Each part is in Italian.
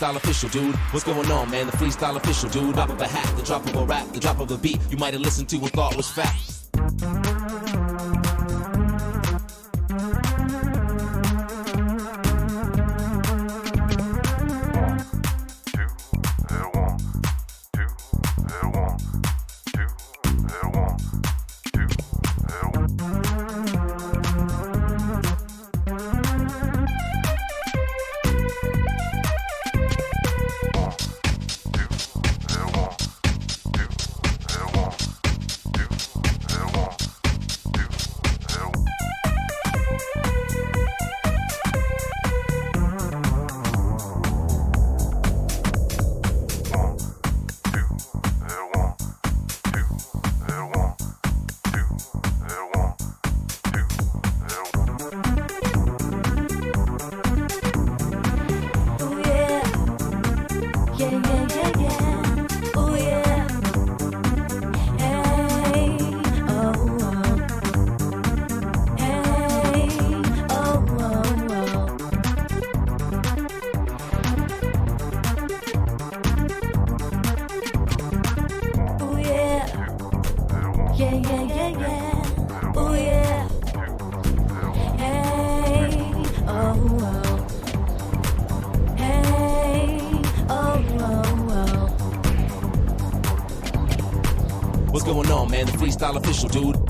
freestyle official, dude. What's going on, man? The freestyle official, dude. Drop of a hat, the drop of a rap, the drop of a beat. You might have listened to and thought was fact.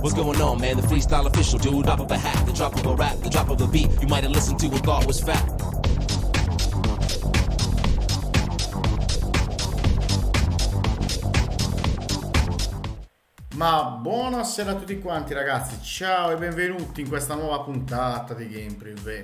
What's going on, man? The freestyle official, dude. Drop of a hat, the drop of a rap, the drop of a beat. You might have listened to and thought was fact. Ma buonasera a tutti quanti, ragazzi. Ciao e benvenuti in questa nuova puntata di Gameplay.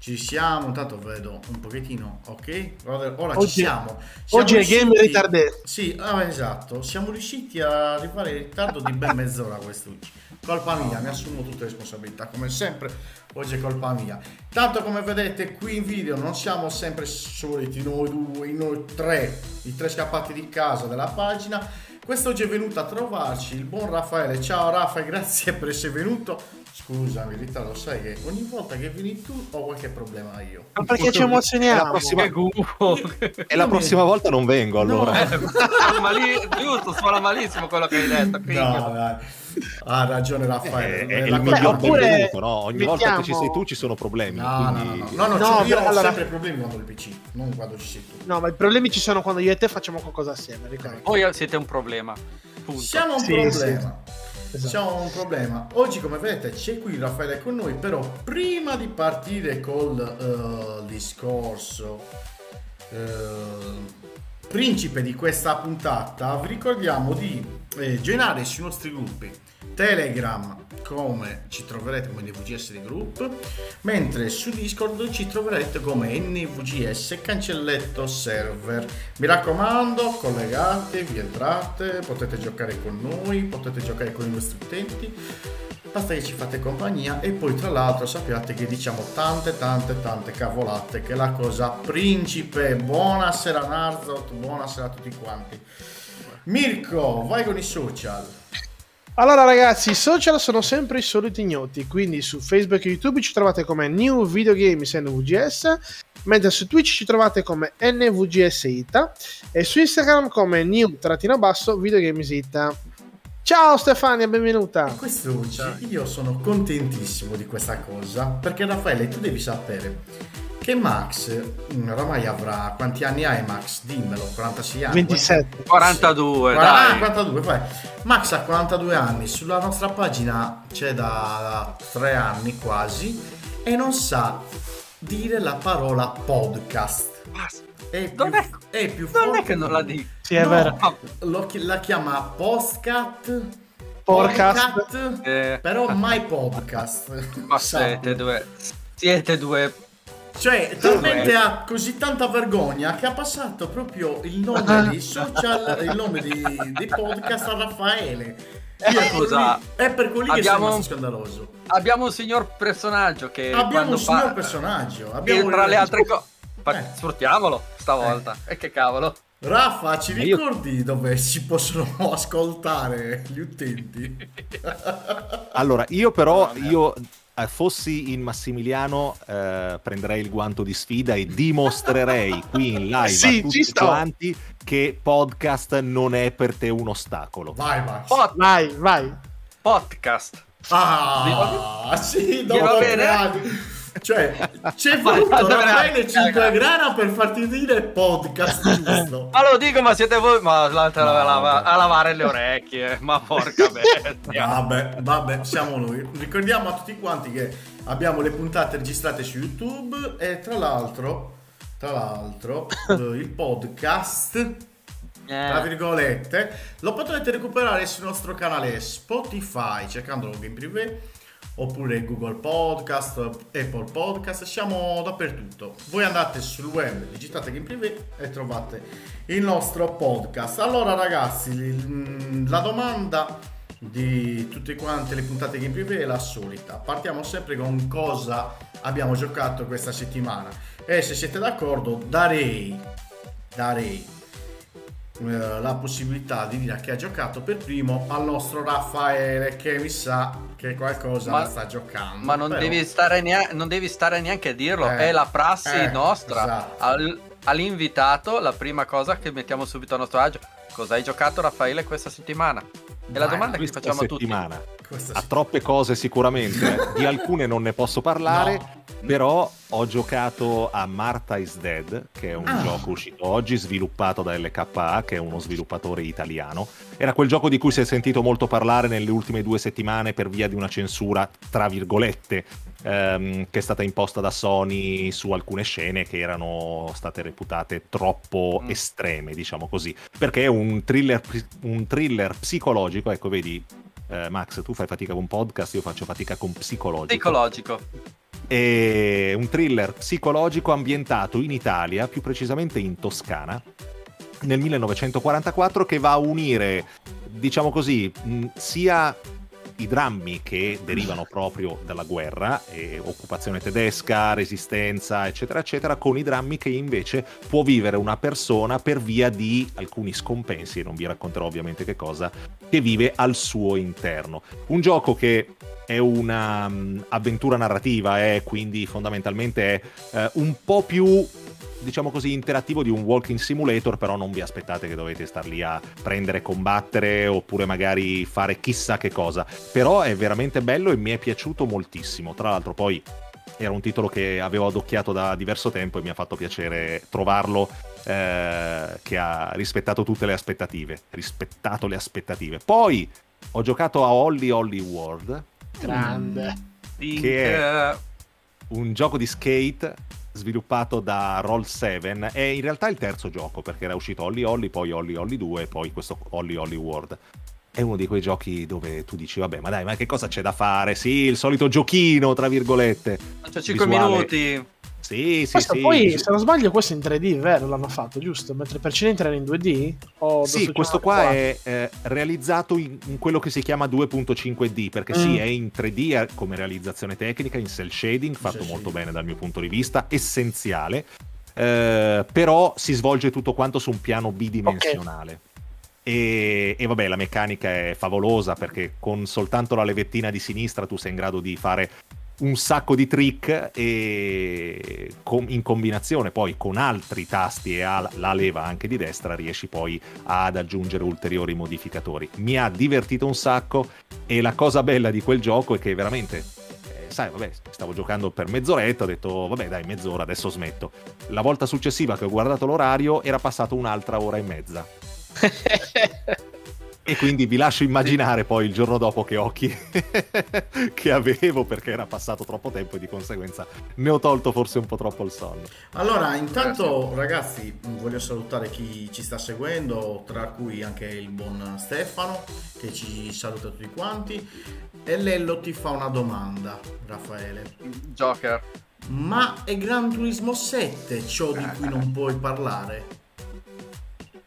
Ci siamo, tanto vedo un pochettino, ok? Ora oggi, ci siamo oggi riusciti... è game ritardato. Sì, ah, esatto, siamo riusciti a arrivare in ritardo di ben mezz'ora quest'oggi. Colpa mia, mi assumo tutte le responsabilità, come sempre, oggi è colpa mia. Tanto come vedete qui in video non siamo sempre soliti noi due, noi tre, i tre scappati di casa della pagina. Quest'oggi è venuto a trovarci il buon Raffaele. Ciao Raffa, grazie per essere venuto. Scusami, in realtà lo sai che ogni volta che vieni tu ho qualche problema io. Ma perché ci emozioniamo? La prossima volta non vengo, allora. No. Giusto, suona malissimo quello che hai detto. Quindi... No, dai. Ha ragione Raffaele. Il miglior benvenuto, no? Ogni volta che ci sei tu ci sono problemi. No, io ho sempre problemi quando il PC, non quando ci sei tu. No, ma i problemi ci sono quando io e te facciamo qualcosa assieme. Voi siete un problema. Punto. Siamo un problema. Sì. Esatto. C'è un problema. Oggi, come vedete, c'è qui Raffaele con noi. Però prima di partire col discorso principe di questa puntata, vi ricordiamo di joinare sui nostri gruppi Telegram, come ci troverete come NVGS di Group, mentre su Discord ci troverete come NVGS Cancelletto Server. Mi raccomando, collegatevi, entrate, potete giocare con noi, potete giocare con i nostri utenti, basta che ci fate compagnia. E poi tra l'altro sappiate che diciamo tante cavolate, che è la cosa principe. Buonasera Narzot, buonasera a tutti quanti. Mirko, vai con i social. Allora ragazzi, i social sono sempre i soliti ignoti, quindi su Facebook e YouTube ci trovate come New Video Games NVGS, mentre su Twitch ci trovate come NVGS Ita e su Instagram come New_Video Games Ita. Ciao Stefania, benvenuta! Quest'oggi io sono contentissimo di questa cosa, perché Raffaele tu devi sapere che Max oramai avrà, quanti anni hai Max? Dimmelo, 46 anni? 27, 42, dai. 42, vai. Max ha 42 anni, sulla nostra pagina c'è da 3 anni quasi e non sa dire la parola podcast. Non è che non la dico. Sì, è vero. La chiama postcat. Podcast. Però mai podcast. Ma siete due. Cioè, talmente ha così tanta vergogna che ha passato proprio il nome di social, il nome di podcast a Raffaele. È per quelli che sono scandaloso. Abbiamo un signor personaggio che... Abbiamo un signor personaggio. Abbiamo tra le altre cose... Sfruttiamolo stavolta. E che cavolo. Raffa, ci ricordi dove si possono ascoltare gli utenti? Allora, io però... fossi in Massimiliano prenderei il guanto di sfida e dimostrerei qui in live a tutti quanti che podcast non è per te un ostacolo. Vai Max. Vai. Podcast. Ah, sì, dopo bene. Cioè, c'è voluto una bene 5 grana per farti dire podcast, giusto? Ma lo dico, ma siete voi, ma l'altra a lavare le orecchie, ma porca bestia. Vabbè, siamo noi. Ricordiamo a tutti quanti che abbiamo le puntate registrate su YouTube e tra l'altro il podcast, tra virgolette, lo potrete recuperare sul nostro canale Spotify, cercandolo in privé, oppure Google Podcast, Apple Podcast, siamo dappertutto. Voi andate sul web, digitate Game Privé e trovate il nostro podcast. Allora ragazzi, la domanda di tutte quante le puntate Game Privé è la solita. Partiamo sempre con cosa abbiamo giocato questa settimana. E se siete d'accordo darei la possibilità di dire che ha giocato per primo al nostro Raffaele, che mi sa che qualcosa sta giocando, ma non devi stare neanche a dirlo, è la prassi nostra, esatto. All'invitato la prima cosa che mettiamo subito a nostro agio: cosa hai giocato Raffaele questa settimana? È la domanda che facciamo a tutti. Ha troppe cose sicuramente, di alcune non ne posso parlare, però ho giocato a Martha is Dead, che è un gioco uscito oggi, sviluppato da LKA, che è uno sviluppatore italiano. Era quel gioco di cui si è sentito molto parlare nelle ultime 2 settimane per via di una censura, tra virgolette, che è stata imposta da Sony su alcune scene che erano state reputate troppo estreme, diciamo così, perché è un thriller psicologico, ecco, vedi. Max, tu fai fatica con podcast, io faccio fatica con psicologico. È un thriller psicologico ambientato in Italia, più precisamente in Toscana, nel 1944, che va a unire, diciamo così, sia i drammi che derivano proprio dalla guerra, occupazione tedesca, resistenza, eccetera eccetera, con i drammi che invece può vivere una persona per via di alcuni scompensi, e non vi racconterò ovviamente che cosa, che vive al suo interno. Un gioco che è una avventura narrativa, quindi fondamentalmente è un po' più, diciamo così, interattivo di un walking simulator, però non vi aspettate che dovete star lì a prendere, combattere, oppure magari fare chissà che cosa. Però è veramente bello e mi è piaciuto moltissimo. Tra l'altro poi era un titolo che avevo adocchiato da diverso tempo e mi ha fatto piacere trovarlo, che ha rispettato tutte le aspettative. Poi ho giocato a OlliOlli World, grande, che è un gioco di skate sviluppato da Roll 7, è in realtà il terzo gioco, perché era uscito OlliOlli, poi OlliOlli 2 e poi questo OlliOlli World. È uno di quei giochi dove tu dici vabbè, ma dai, ma che cosa c'è da fare? Sì, il solito giochino, tra virgolette. Cioè 5 visuale. Minuti. Sì. Poi, se non sbaglio, questo in 3D, vero? L'hanno fatto, giusto? Mentre per Cine era in 2D? Sì, questo qua è realizzato in quello che si chiama 2.5D, perché sì, è in 3D come realizzazione tecnica, in cel shading, fatto molto bene dal mio punto di vista, essenziale, però si svolge tutto quanto su un piano bidimensionale. Okay. E vabbè, la meccanica è favolosa, perché con soltanto la levettina di sinistra tu sei in grado di fare un sacco di trick, e in combinazione poi con altri tasti e la leva anche di destra riesci poi ad aggiungere ulteriori modificatori. Mi ha divertito un sacco, e la cosa bella di quel gioco è che veramente, sai, vabbè, stavo giocando per mezz'oretta, ho detto vabbè dai, mezz'ora, adesso smetto. La volta successiva che ho guardato l'orario era passato un'altra ora e mezza. E quindi vi lascio immaginare poi il giorno dopo che occhi che avevo, perché era passato troppo tempo e di conseguenza ne ho tolto forse un po' troppo il sonno. Allora, intanto ragazzi, voglio salutare chi ci sta seguendo, tra cui anche il buon Stefano, che ci saluta tutti quanti. E Lello ti fa una domanda, Raffaele. Joker. Ma è Gran Turismo 7 ciò di cui non puoi parlare?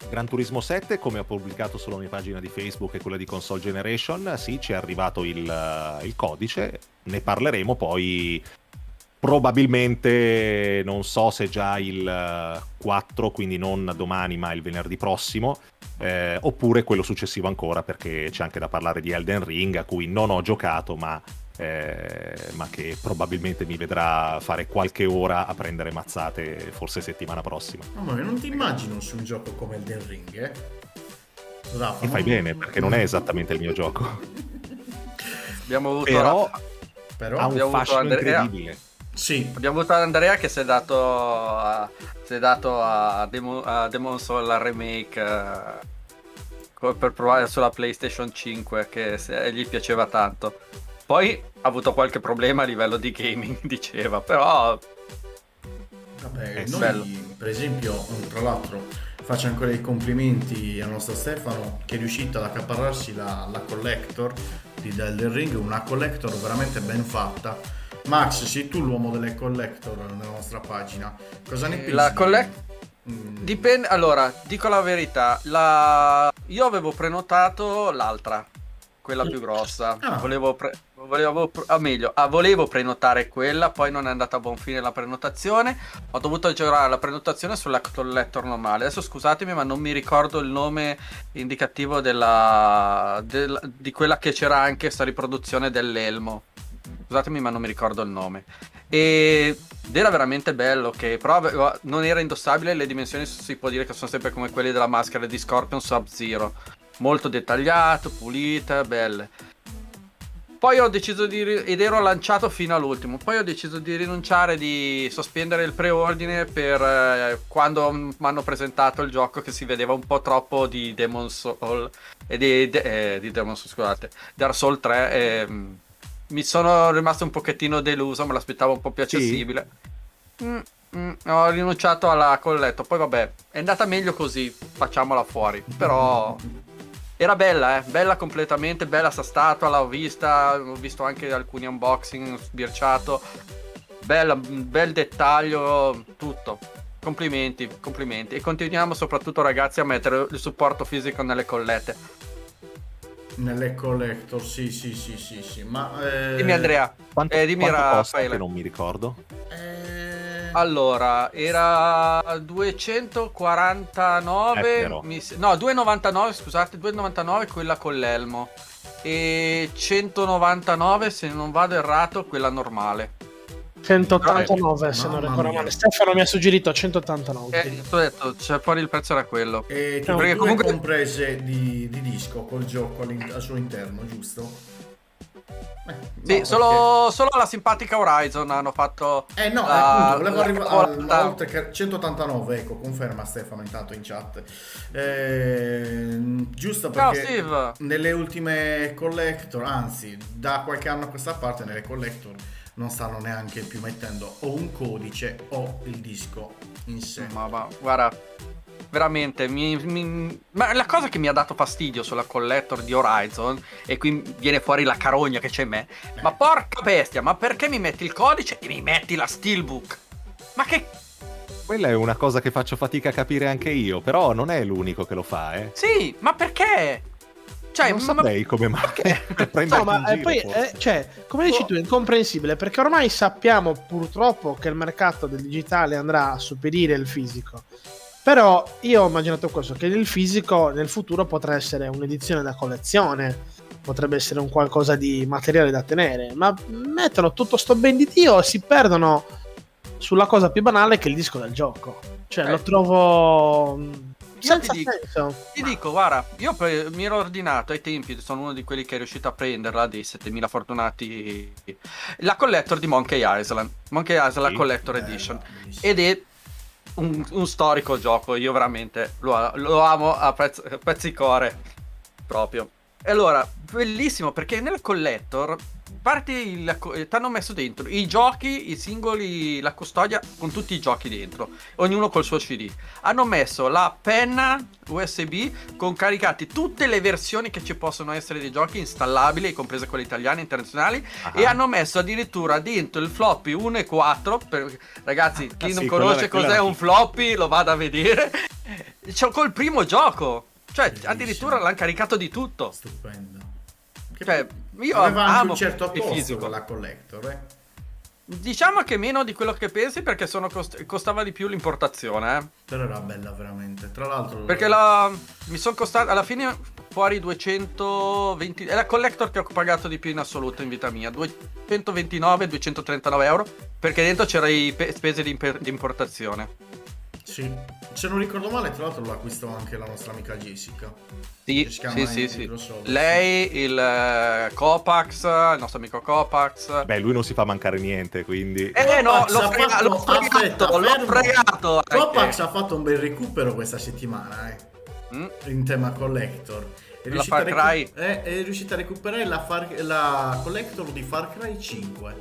Gran Turismo 7, come ho pubblicato sulla mia pagina di Facebook e quella di Console Generation, sì, ci è arrivato il codice, ne parleremo poi probabilmente, non so se già il 4, quindi non domani ma il venerdì prossimo, oppure quello successivo ancora, perché c'è anche da parlare di Elden Ring, a cui non ho giocato ma ma che probabilmente mi vedrà fare qualche ora a prendere mazzate, forse settimana prossima. No, ma non ti immagino su un gioco come Elden Ring, Rafa, e fai bene, perché non è esattamente il mio gioco. Abbiamo avuto però ha un fascino incredibile. Sì. Abbiamo votato Andrea che si è dato a Demon's Souls al remake per provare sulla PlayStation 5, che gli piaceva tanto. Poi ha avuto qualche problema a livello di gaming, diceva, però vabbè, noi bello. Per esempio, tra l'altro faccio ancora i complimenti al nostro Stefano che è riuscito ad accaparrarsi la collector di Elden Ring, una collector veramente ben fatta. Max, sei tu l'uomo delle collector nella nostra pagina, cosa ne pensi? La collector dipende, allora dico la verità, io avevo prenotato l'altra, quella più grossa, volevo prenotare quella, poi non è andata a buon fine la prenotazione, ho dovuto aggiornare la prenotazione sulla collector normale. Adesso scusatemi, ma non mi ricordo il nome indicativo di quella che c'era anche questa riproduzione dell'elmo, scusatemi ma non mi ricordo il nome, ed era veramente bello, che però non era indossabile, le dimensioni si può dire che sono sempre come quelle della maschera di Scorpion Sub-Zero, molto dettagliato, pulita, belle. Poi ho deciso ed ero lanciato fino all'ultimo, poi ho deciso di rinunciare, di sospendere il preordine per quando mi hanno presentato il gioco, che si vedeva un po' troppo di Demon's Souls e di Demon's Souls, scusate, Dark Souls 3, mi sono rimasto un pochettino deluso, me l'aspettavo un po' più accessibile. Sì. Ho rinunciato alla colletto, poi vabbè, è andata meglio così, facciamola fuori, però era bella, bella completamente, bella sta statua, l'ho vista, ho visto anche alcuni unboxing, sbirciato, bel dettaglio, tutto. Complimenti, e continuiamo soprattutto ragazzi a mettere il supporto fisico nelle collette. Nelle collector, sì. Ma dimmi Andrea, dimmi Raffaele. Non mi ricordo. Allora, era 249, no, 299, scusate, 299 quella con l'elmo e 199 se non vado errato quella normale. 189 se non ricordo male. Stefano mi ha suggerito 189. Ho detto, cioè, fuori il prezzo era quello. E perché comunque comprese di disco col gioco al suo interno, giusto? Sì, no, solo la simpatica Horizon hanno fatto. No, volevo arrivare oltre che 189, ecco, conferma Stefano intanto in chat. Giusto perché nelle ultime collector, anzi, da qualche anno a questa parte nelle collector non stanno neanche più mettendo o un codice o il disco in sé. Ma guarda, veramente ma la cosa che mi ha dato fastidio sulla collector di Horizon, e qui viene fuori la carogna che c'è in me, ma porca bestia, ma perché mi metti il codice e mi metti la steelbook? Ma che... Quella è una cosa che faccio fatica a capire anche io, però non è l'unico che lo fa, Sì, ma perché? Cioè, non saprei come mai. No, ma giro, poi, cioè, come dici tu, è incomprensibile, perché ormai sappiamo purtroppo che il mercato del digitale andrà a superare il fisico. Però io ho immaginato questo, che il fisico nel futuro potrà essere un'edizione da collezione, potrebbe essere un qualcosa di materiale da tenere, ma mettono tutto sto ben di Dio e si perdono sulla cosa più banale che è il disco del gioco. Cioè, lo trovo... Io ti dico, guarda, io mi ero ordinato ai tempi, sono uno di quelli che è riuscito a prenderla, dei 7000 fortunati, la collector di Monkey Island, la collector edition, ed è un storico gioco, io veramente lo amo a pezzicore proprio. E allora, bellissimo, perché nel collector ti hanno messo dentro i giochi, i singoli, la custodia con tutti i giochi dentro, ognuno col suo CD. Hanno messo la penna USB con caricati tutte le versioni che ci possono essere dei giochi installabili, comprese quelle italiane, internazionali, e hanno messo addirittura dentro il floppy 1.4 per... Ragazzi, chi non conosce cos'è un floppy lo vada a vedere. Col primo gioco, cioè, bellissimo. Addirittura l'hanno caricato di tutto. Stupendo. Cioè, io aveva anche un certo posto la collector, Diciamo che meno di quello che pensi, perché sono costava di più l'importazione, eh. Però era bella veramente. Tra l'altro, perché mi sono costata alla fine fuori 220. È la collector che ho pagato di più in assoluto in vita mia, 229-239 euro, perché dentro c'era i spese di importazione. Sì, se non ricordo male, tra l'altro l'acquistò anche la nostra amica Jessica. Sì, sì. Lei, il Copax, il nostro amico Copax. Beh, lui non si fa mancare niente, quindi... no, l'ho fregato. Copax ha fatto un bel recupero questa settimana, in tema collector. È riuscita a recuperare la collector di Far Cry 5.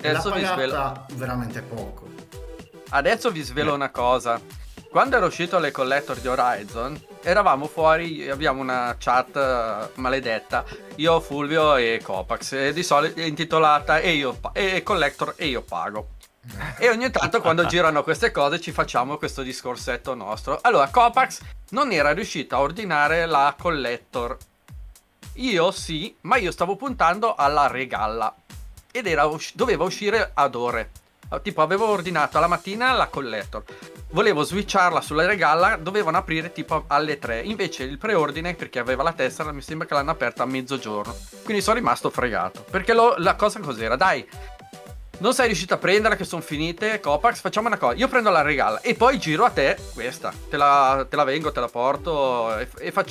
L'ha pagata veramente poco. Adesso vi svelo una cosa. Quando era uscito le collector di Horizon, eravamo fuori, abbiamo una chat maledetta, io, Fulvio e Copax, e di solito è intitolata e collector e io pago. E ogni tanto quando girano queste cose ci facciamo questo discorsetto nostro. Allora, Copax non era riuscita a ordinare la collector. Io sì, ma io stavo puntando alla regalla ed era doveva uscire ad ore. Tipo, avevo ordinato alla mattina la collector, volevo switcharla sulla regalla, dovevano aprire tipo alle 3. Invece il preordine, perché aveva la tessera, mi sembra che l'hanno aperta a mezzogiorno. Quindi sono rimasto fregato, perché la cosa cos'era? Dai, non sei riuscito a prenderla, che sono finite, Copax, facciamo una cosa. Io prendo la regalla e poi giro a te questa, te la vengo, te la porto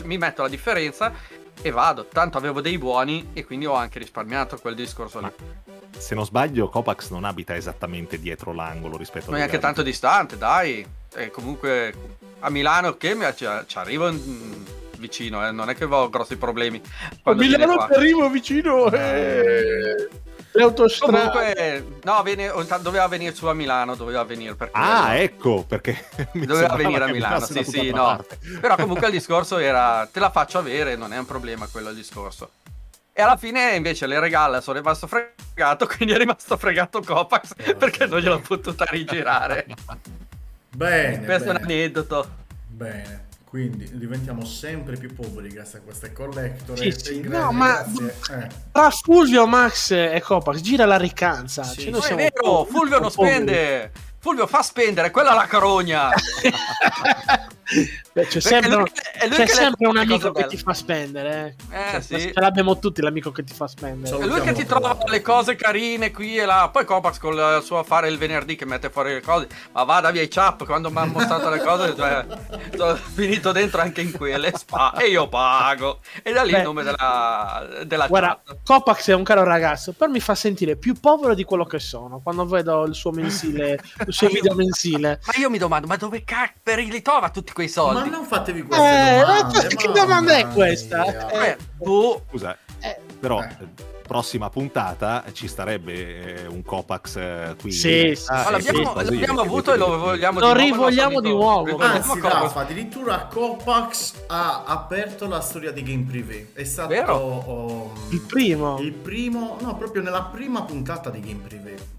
mi metto la differenza e vado. Tanto avevo dei buoni e quindi ho anche risparmiato quel discorso lì. Se non sbaglio, Copax non abita esattamente dietro l'angolo rispetto a... Non è neanche tanto distante, dai. E comunque a Milano che ci arrivo vicino, non è che ho grossi problemi. A Milano ci arrivo vicino, le autostrade. Comunque, no, doveva venire su a Milano, doveva venire. Ecco, perché doveva venire a Milano, sì, no. Parte. Però comunque il discorso era, te la faccio avere, non è un problema quello il discorso. E alla fine invece le regala sono rimasto fregato, quindi è rimasto fregato Copax, perché non gliel'ho potuta rigirare. Bene. Questo è un aneddoto. Bene, quindi diventiamo sempre più poveri grazie a queste collector. Sì, no, ma tra Fulvio, Max e Copax gira la riccanza. Sì. Ce noi siamo, è vero, Fulvio non spende. Fulvio fa spendere, quella è la carogna. C'è sempre un amico che ti fa spendere. Sì. Ce l'abbiamo tutti l'amico che ti fa spendere. È lui che ti trova le cose carine qui e là. Poi Copax con il suo affare il venerdì che mette fuori le cose. Ma vada via i chap, quando mi hanno mostrato le cose sono finito dentro anche in quelle e io pago. E da lì il nome della guarda, chat. Copax è un caro ragazzo, però mi fa sentire più povero di quello che sono quando vedo il suo mensile. Il suo video mensile. Ma io mi domando, ma dove cacchio li trova tutti quei soldi? Ma non fatevi queste domande. Che domanda è questa? Scusa, però prossima puntata ci starebbe un Copax qui. Sì. L'abbiamo avuto e lo vogliamo lo rivogliamo di nuovo. Anzi, Rafa, addirittura Copax ha aperto la storia di Game Privé. È stato il primo, no, proprio nella prima puntata di Game Privé.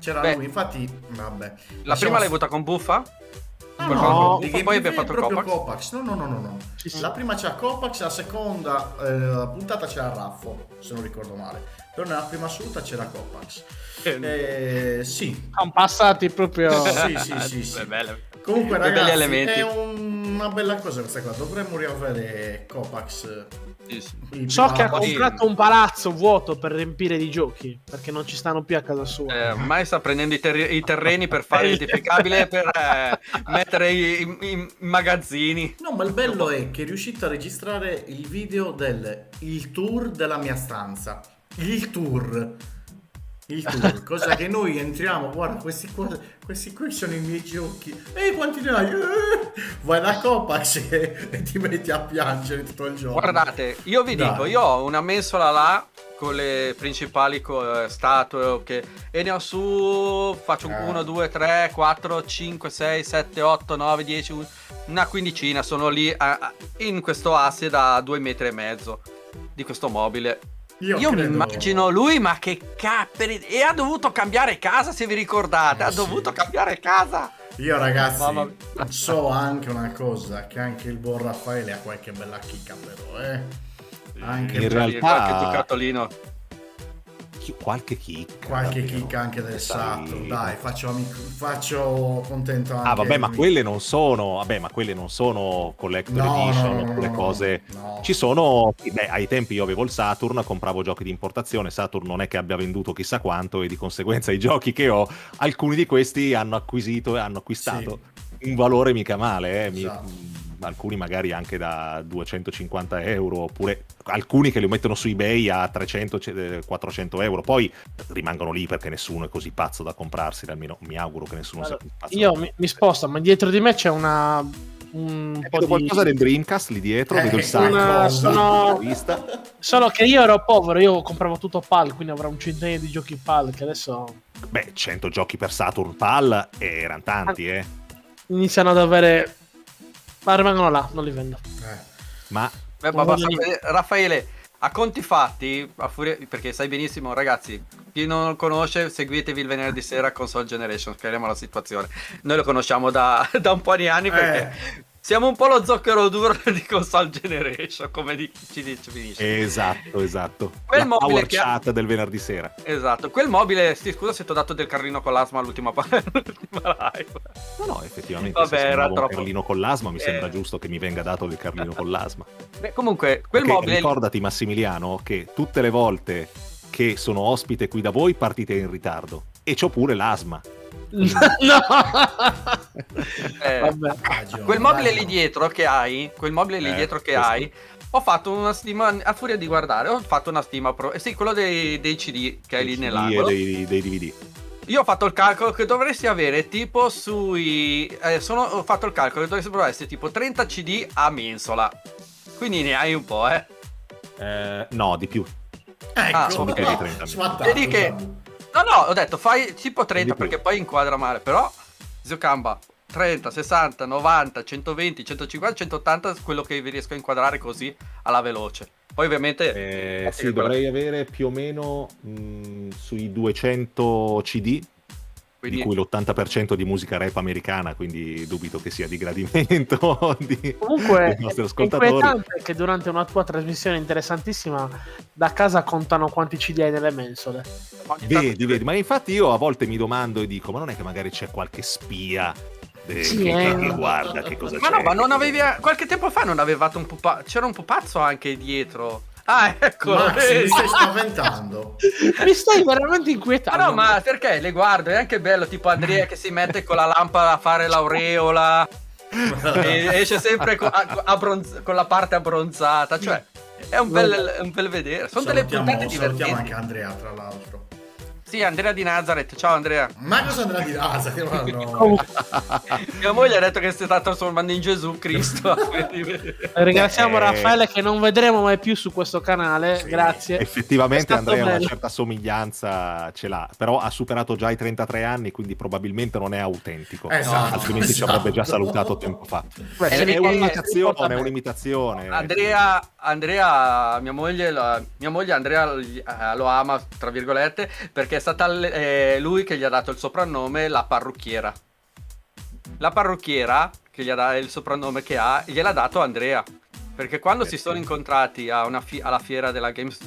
C'era lui, infatti, vabbè. La prima l'hai votata con Buffa? No, e poi abbiamo fatto Copax. No. Sì. La prima c'era Copax, la seconda puntata c'era Raffo, se non ricordo male. Però nella prima assoluta c'era Copax. Sì. Sono passati proprio... sì. Bello. Comunque, ragazzi, è una bella cosa questa qua. Dovremmo riavere Copax. So che ha comprato un palazzo vuoto per riempire di giochi, perché non ci stanno più a casa sua. Ormai sta prendendo i terreni per fare il defecabile, per mettere i magazzini. No, ma il bello è che è riuscito a registrare il video del tour della mia stanza. Il tour, cosa che noi entriamo, guarda, questi qui sono i miei giochi. E quanti ne hai? Vai da Copax e ti metti a piangere tutto il giorno. Guardate, io vi dico, io ho una mensola là con le principali statue e ne ho su, faccio 1, 2, 3, 4, 5, 6, 7, 8, 9, 10, una quindicina. Sono lì in questo asse da 2,5 metri di questo mobile. Io mi immagino lui, ma che capperi. E ha dovuto cambiare casa, se vi ricordate. Dovuto cambiare casa. Io, ragazzi, so anche una cosa, che anche il buon Raffaele ha qualche bella chicca, però, anche in realtà qualche giocattolino. qualche chicca anche del Saturn, dai, faccio contento anche. Ah vabbè, ma quelle non sono, collector edition, quelle cose. No. Ci sono, beh, ai tempi io avevo il Saturn, compravo giochi di importazione, Saturn non è che abbia venduto chissà quanto e di conseguenza i giochi che ho, alcuni di questi hanno acquisito e hanno acquistato un valore mica male, esatto. Alcuni magari anche da 250 euro, oppure alcuni che li mettono su eBay a 300-400 euro, poi rimangono lì perché nessuno è così pazzo da comprarsi, almeno mi auguro che nessuno sia pazzo. Io mi sposto, ma dietro di me c'è un po' di qualcosa del Dreamcast lì dietro, vedo il sacco. Solo che io ero povero, io compravo tutto PAL, quindi avrò un centinaio di giochi PAL che adesso... Beh, 100 giochi per Saturn PAL erano tanti, iniziano ad avere... Ma rimangono là, non li vendo. Raffaele, a conti fatti, perché sai benissimo, ragazzi, chi non lo conosce, seguitevi il venerdì sera a Console Generation, chiariamo la situazione. Noi lo conosciamo da un po' di anni perché... Siamo un po' lo zoccero duro di Console Generation, come ci dice Vinicius. Esatto. Quel la power chat del venerdì sera. Esatto. Quel mobile, scusa se ti ho dato del carlino con l'asma all'ultima live. No, effettivamente. Vabbè, era troppo. Un carlino con l'asma, mi sembra giusto che mi venga dato del carlino con l'asma. Beh, comunque, quel mobile... Ricordati, Massimiliano, che tutte le volte che sono ospite qui da voi partite in ritardo. E c'ho pure l'asma. Quel mobile lì dietro che hai, ho fatto una stima a furia di guardare, ho fatto una stima sì, quello dei CD che hai lì nell'angolo, dei DVD. Io ho fatto il calcolo che dovresti avere tipo ho fatto il calcolo che dovresti essere tipo 30 CD a mensola, quindi ne hai un po', no, di più, sono mica di 30. Vedi che No, ho detto fai tipo 30 perché poi inquadra male, però Zio Camba 30, 60, 90, 120, 150, 180, quello che vi riesco a inquadrare così alla veloce. Poi ovviamente sì, dovrei avere più o meno sui 200 CD, quindi... di cui l'80% di musica rap americana, quindi dubito che sia di gradimento dei nostri ascoltatori. Comunque è che durante una tua trasmissione interessantissima da casa contano quanti CD hai nelle mensole. Vedi, ma infatti io a volte mi domando e dico, ma non è che magari c'è qualche spia che guarda che cosa c'è? Ma non avevi, qualche tempo fa non avevate un pupazzo, c'era un pupazzo anche dietro. Ah, ecco, mi stai spaventando. Mi stai veramente inquietando. No, ma perché le guardo? È anche bello, tipo Andrea che si mette con la lampada a fare l'aureola. E esce sempre con la parte abbronzata. Cioè, è un bel vedere. Sono delle puntate divertenti. Salutiamo anche Andrea, tra l'altro. Sì, Andrea di Nazareth. Ciao, Andrea. Ma cosa Andrea di Nazareth? Mia moglie ha detto che si sta trasformando in Gesù Cristo. Ringraziamo Raffaele che non vedremo mai più su questo canale. Sì, grazie. Effettivamente Andrea una certa somiglianza ce l'ha, però ha superato già i 33 anni, quindi probabilmente non è autentico. Esatto, altrimenti ci avrebbe già salutato tempo fa. È un'imitazione, Andrea, mia moglie Andrea lo ama, tra virgolette, perché è stata lui che gli ha dato il soprannome la parrucchiera. La parrucchiera che gli ha dato il soprannome che ha, gliel'ha dato Andrea, perché quando si sono incontrati alla fiera della Games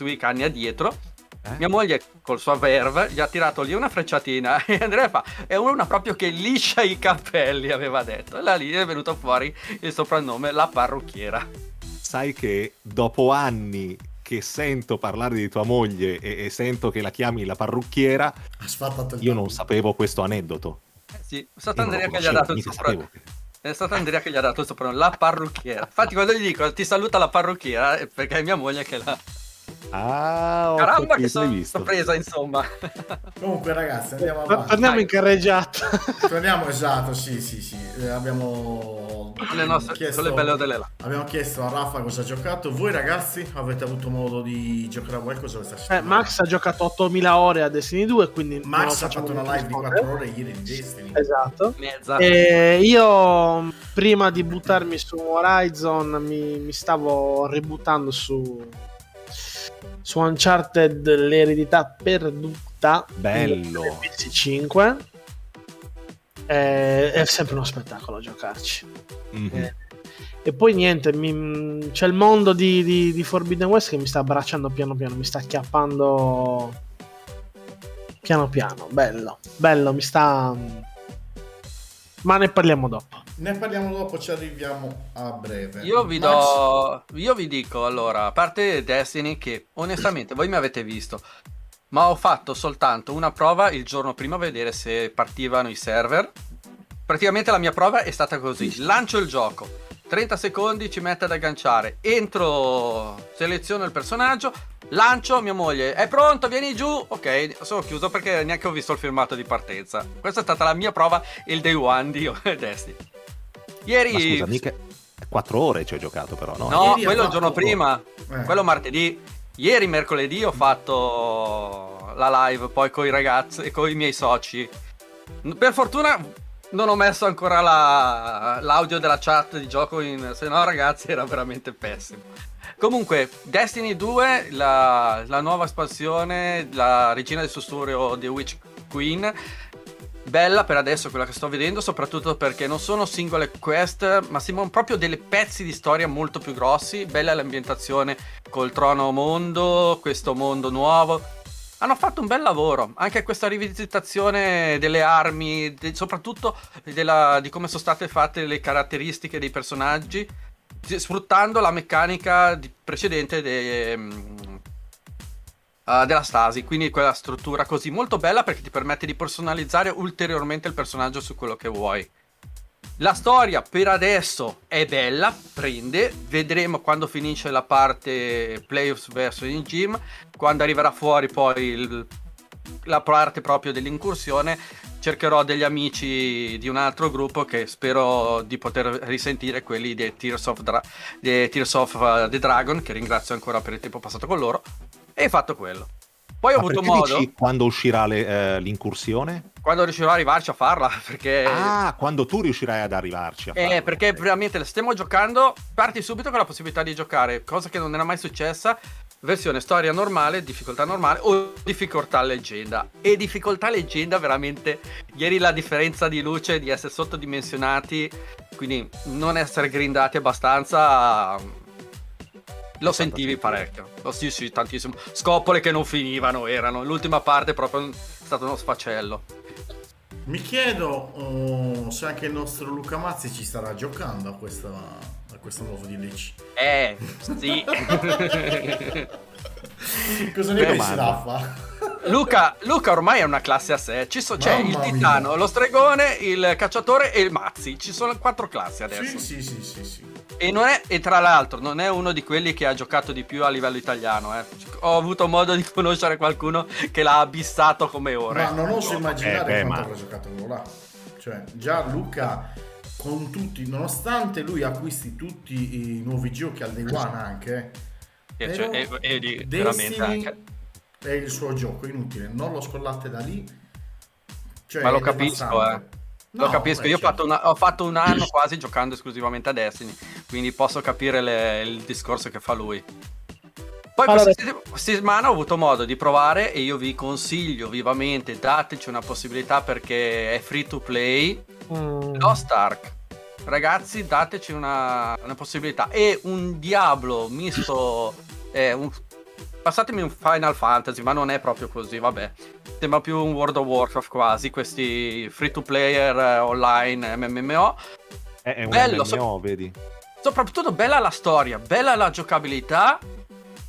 Week anni addietro, mia moglie col suo verve gli ha tirato lì una frecciatina e Andrea fa, è una proprio che liscia i capelli, aveva detto, e là lì è venuto fuori il soprannome la parrucchiera. Sai che dopo anni che sento parlare di tua moglie e sento che la chiami la parrucchiera, io non sapevo questo aneddoto. Sì, è stato Andrea che gli ha dato il soprannome. È stato Andrea che gli ha dato il soprannome la parrucchiera. Infatti quando gli dico ti saluta la parrucchiera è perché è mia moglie che la... Caramba, che sorpresa, insomma. Comunque, ragazzi, andiamo avanti. Torniamo in carreggiata. Torniamo, esatto, sì. Abbiamo chiesto le belle delle là. Abbiamo chiesto a Raffa cosa ha giocato. Voi, ragazzi, avete avuto modo di giocare a qualcosa questa settimana? Max ha giocato 8000 ore a Destiny 2, quindi Max ha fatto una live di 4 ore ieri in Destiny. Esatto. E io prima di buttarmi su Horizon mi stavo ributtando su Uncharted l'eredità perduta, bello, PS5 è sempre uno spettacolo giocarci. E poi niente, c'è il mondo di Forbidden West che mi sta abbracciando piano piano, mi sta acchiappando piano piano, bello, bello, mi sta... ma ne parliamo dopo. Ne parliamo dopo, ci arriviamo a breve. Io vi dico, allora, a parte Destiny che onestamente voi mi avete visto, ma ho fatto soltanto una prova il giorno prima a vedere se partivano i server. Praticamente la mia prova è stata così: lancio il gioco, 30 secondi ci mette ad agganciare, entro, seleziono il personaggio, lancio, mia moglie è pronto, vieni giù, ok, sono chiuso perché neanche ho visto il filmato di partenza. Questa è stata la mia prova, il day one di Destiny. Ieri... Ma scusa, mica 4 ore ci ho giocato però, no? No, quello il giorno prima, quello martedì. Ieri mercoledì ho fatto la live poi coi ragazzi e coi miei soci. Per fortuna non ho messo ancora l'audio della chat di gioco in, se no ragazzi era veramente pessimo. Comunque Destiny 2, la nuova espansione, la regina del sussurro, The Witch Queen, bella per adesso quella che sto vedendo, soprattutto perché non sono singole quest ma sembrano proprio delle pezzi di storia molto più grossi. Bella l'ambientazione col trono mondo, questo mondo nuovo, hanno fatto un bel lavoro. Anche questa rivisitazione delle armi, soprattutto di come sono state fatte le caratteristiche dei personaggi, sfruttando la meccanica precedente della Stasi, quindi quella struttura così molto bella perché ti permette di personalizzare ulteriormente il personaggio su quello che vuoi. La storia per adesso è bella, prende, vedremo quando finisce la parte playoffs verso in gym, quando arriverà fuori poi la parte proprio dell'incursione. Cercherò degli amici di un altro gruppo che spero di poter risentire, quelli di Tears of the Dragon, che ringrazio ancora per il tempo passato con loro. E fatto quello. Poi ho avuto modo. Dici quando uscirà l'incursione? Quando riuscirò a arrivarci a farla. Perché. Ah, quando tu riuscirai ad arrivarci a farla. Perché veramente stiamo giocando. Parti subito con la possibilità di giocare, cosa che non era mai successa. Versione storia normale, difficoltà normale o difficoltà leggenda. E difficoltà leggenda veramente. Ieri la differenza di luce, di essere sottodimensionati, quindi non essere grindati abbastanza. Lo sentivi parecchio, oh, sì, tantissimo. Scopole che non finivano erano. L'ultima parte proprio è stato uno sfacello. Mi chiedo se anche il nostro Luca Mazzi ci starà giocando a questo nuovo DLC. Sì. Cosa ne pensi, Raffa? Luca ormai è una classe a sé. C'è il titano, lo stregone, il cacciatore e il mazzi. Ci sono 4 classi adesso. Sì. E tra l'altro non è uno di quelli che ha giocato di più a livello italiano. Ho avuto modo di conoscere qualcuno che l'ha abissato come ora. Ma non oso immaginare quanto avrà giocato quello là. Cioè, già Luca, con tutti, nonostante lui acquisti tutti i nuovi giochi al Day One anche, veramente anche. È il suo gioco, inutile, non lo scollate da lì. Cioè, ma lo capisco, lo capisco. Beh, io ho fatto un anno quasi giocando esclusivamente a Destiny, quindi posso capire il discorso che fa lui. Poi allora, questa settimana ho avuto modo di provare e io vi consiglio vivamente, dateci una possibilità perché è free to play. Lost Ark, ragazzi, dateci una possibilità. È un Diablo misto, passatemi un Final Fantasy, ma non è proprio così, vabbè. Sembra più un World of Warcraft quasi, questi free to player online MMO. È un bello, MMO, vedi. Soprattutto bella la storia, bella la giocabilità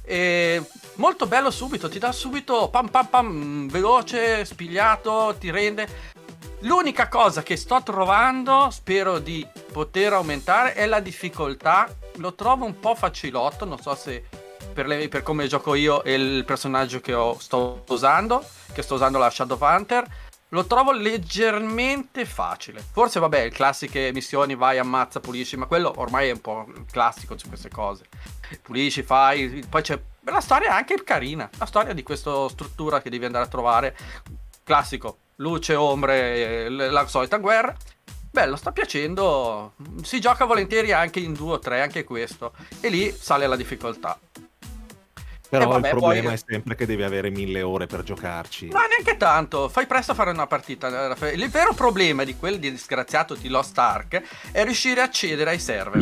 e molto bello subito, ti dà subito pam veloce, spigliato, ti rende. L'unica cosa che sto trovando, spero di poter aumentare, è la difficoltà. Lo trovo un po' facilotto, non so se per come gioco io e il personaggio che sto usando, la Shadow Hunter, lo trovo leggermente facile. Forse vabbè, le classiche missioni, vai, ammazza, pulisci, ma quello ormai è un po' classico su queste cose. Pulisci, fai, poi c'è la storia anche carina, la storia di questa struttura che devi andare a trovare, classico. Luce, ombre, la solita guerra. Bello, sta piacendo. Si gioca volentieri anche in 2 o 3, anche questo. E lì sale la difficoltà. Però vabbè, il problema è sempre che devi avere 1000 ore per giocarci. Ma neanche tanto, fai presto a fare una partita. Il vero problema di quel disgraziato di Lost Ark è riuscire a accedere ai server.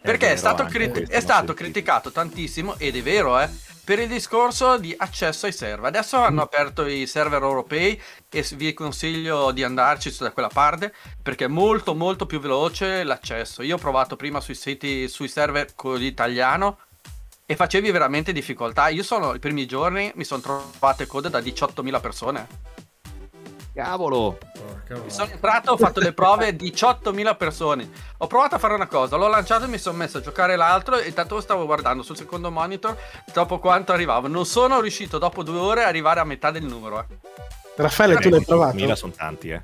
Perché è stato criticato tantissimo, ed è vero, per il discorso di accesso ai server. Adesso hanno aperto i server europei e vi consiglio di andarci da quella parte, perché è molto molto più veloce l'accesso. Io ho provato prima sui server con l'italiano e facevi veramente difficoltà. I primi giorni mi sono trovato code da 18.000 persone. Cavolo! Sono entrato, ho fatto le prove, 18.000 persone. Ho provato a fare una cosa, l'ho lanciato e mi sono messo a giocare l'altro, e tanto stavo guardando sul secondo monitor dopo quanto arrivavo. Non sono riuscito dopo 2 ore a arrivare a metà del numero. Raffaele, tu l'hai provato? 18.000 sono tanti,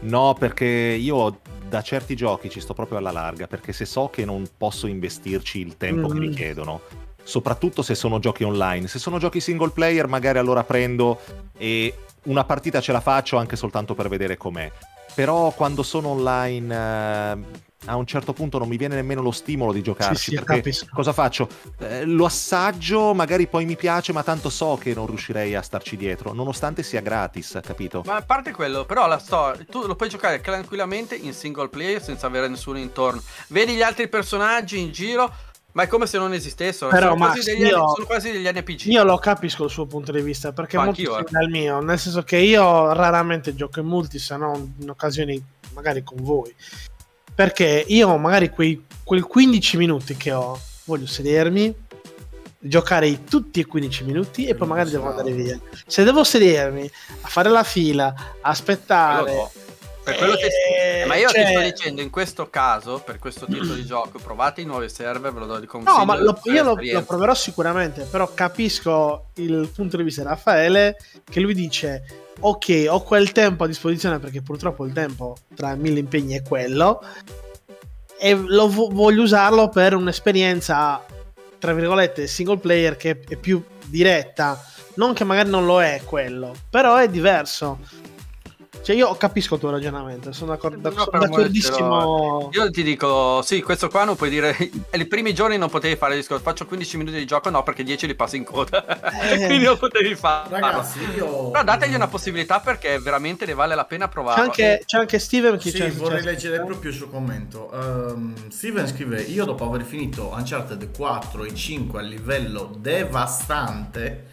No, perché io da certi giochi ci sto proprio alla larga, perché se so che non posso investirci il tempo che mi chiedono, soprattutto se sono giochi online. Se sono giochi single player magari allora prendo e una partita ce la faccio anche soltanto per vedere com'è, però quando sono online a un certo punto non mi viene nemmeno lo stimolo di giocarci, perché cosa faccio? Lo assaggio, magari poi mi piace, ma tanto so che non riuscirei a starci dietro, nonostante sia gratis, capito? Ma a parte quello, però tu lo puoi giocare tranquillamente in single player senza avere nessuno intorno, vedi gli altri personaggi in giro, ma è come se non esistessero. Però sono quasi degli NPC. Io lo capisco dal suo punto di vista, perché è molto simile al mio, nel senso che io raramente gioco in multi, se non in occasioni magari con voi, perché io magari quel 15 minuti che ho voglio sedermi, giocare tutti e 15 minuti e poi magari devo andare via. Se devo sedermi a fare la fila, aspettare, ma io ti sto dicendo, in questo caso, per questo tipo di gioco, provate i nuovi server, ve lo do di consiglio. No, ma io lo proverò sicuramente, però capisco il punto di vista di Raffaele, che lui dice ok, ho quel tempo a disposizione, perché purtroppo il tempo tra 1000 impegni è quello, e lo voglio usarlo per un'esperienza tra virgolette single player che è più diretta, non che magari non lo è quello, però è diverso. Cioè, io capisco il tuo ragionamento, sono d'accordissimo. Io ti dico, sì, questo qua non puoi dire. I primi giorni non potevi fare il discorso, faccio 15 minuti di gioco, no, perché 10 li passi in coda, quindi non potevi farlo. Ragazzi, però dategli una possibilità, perché veramente ne vale la pena provare. C'è anche Steven che vorrei leggere proprio il suo commento. Steven scrive: io dopo aver finito Uncharted 4 e 5 a livello devastante,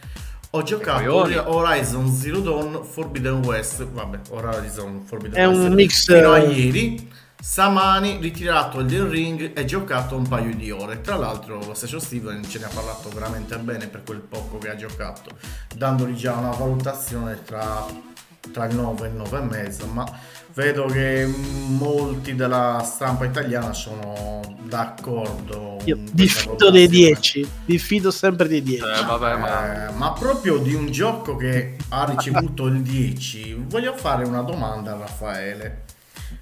ho giocato Horizon Zero Dawn Forbidden West, Horizon Forbidden West è un mix fino a ieri, stamani ritirato Elden Ring e giocato un paio di ore. Tra l'altro lo stesso Steven ce ne ha parlato veramente bene per quel poco che ha giocato, dandogli già una valutazione tra il 9 e il 9 e mezzo, ma vedo che molti della stampa italiana sono d'accordo. Io diffido dei 10, diffido sempre dei 10. Ma proprio di un gioco che ha ricevuto il 10, voglio fare una domanda a Raffaele,